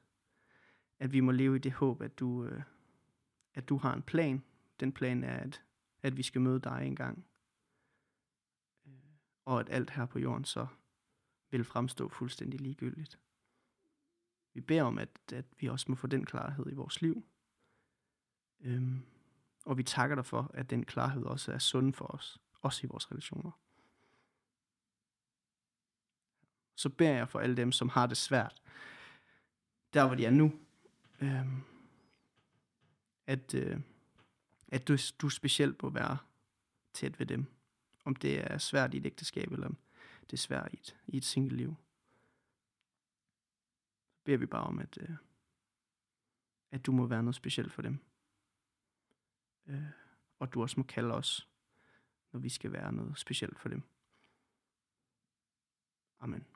at vi må leve i det håb, at du, øh, at du har en plan. Den plan er, at, at vi skal møde dig engang. Og at alt her på jorden så vil fremstå fuldstændig ligegyldigt. Vi beder om, at, at vi også må få den klarhed i vores liv. Øhm, og vi takker dig for, at den klarhed også er sund for os. Også i vores relationer. Så beder jeg for alle dem, som har det svært, der hvor de er nu, øh, at, øh, at du, du specielt må være tæt ved dem. Om det er svært i et ægteskab, eller om det er svært i et, i et single liv. Så beder vi bare om, at, øh, at du må være noget specielt for dem. Øh, og du også må kalde os, når vi skal være noget specielt for dem. Amen.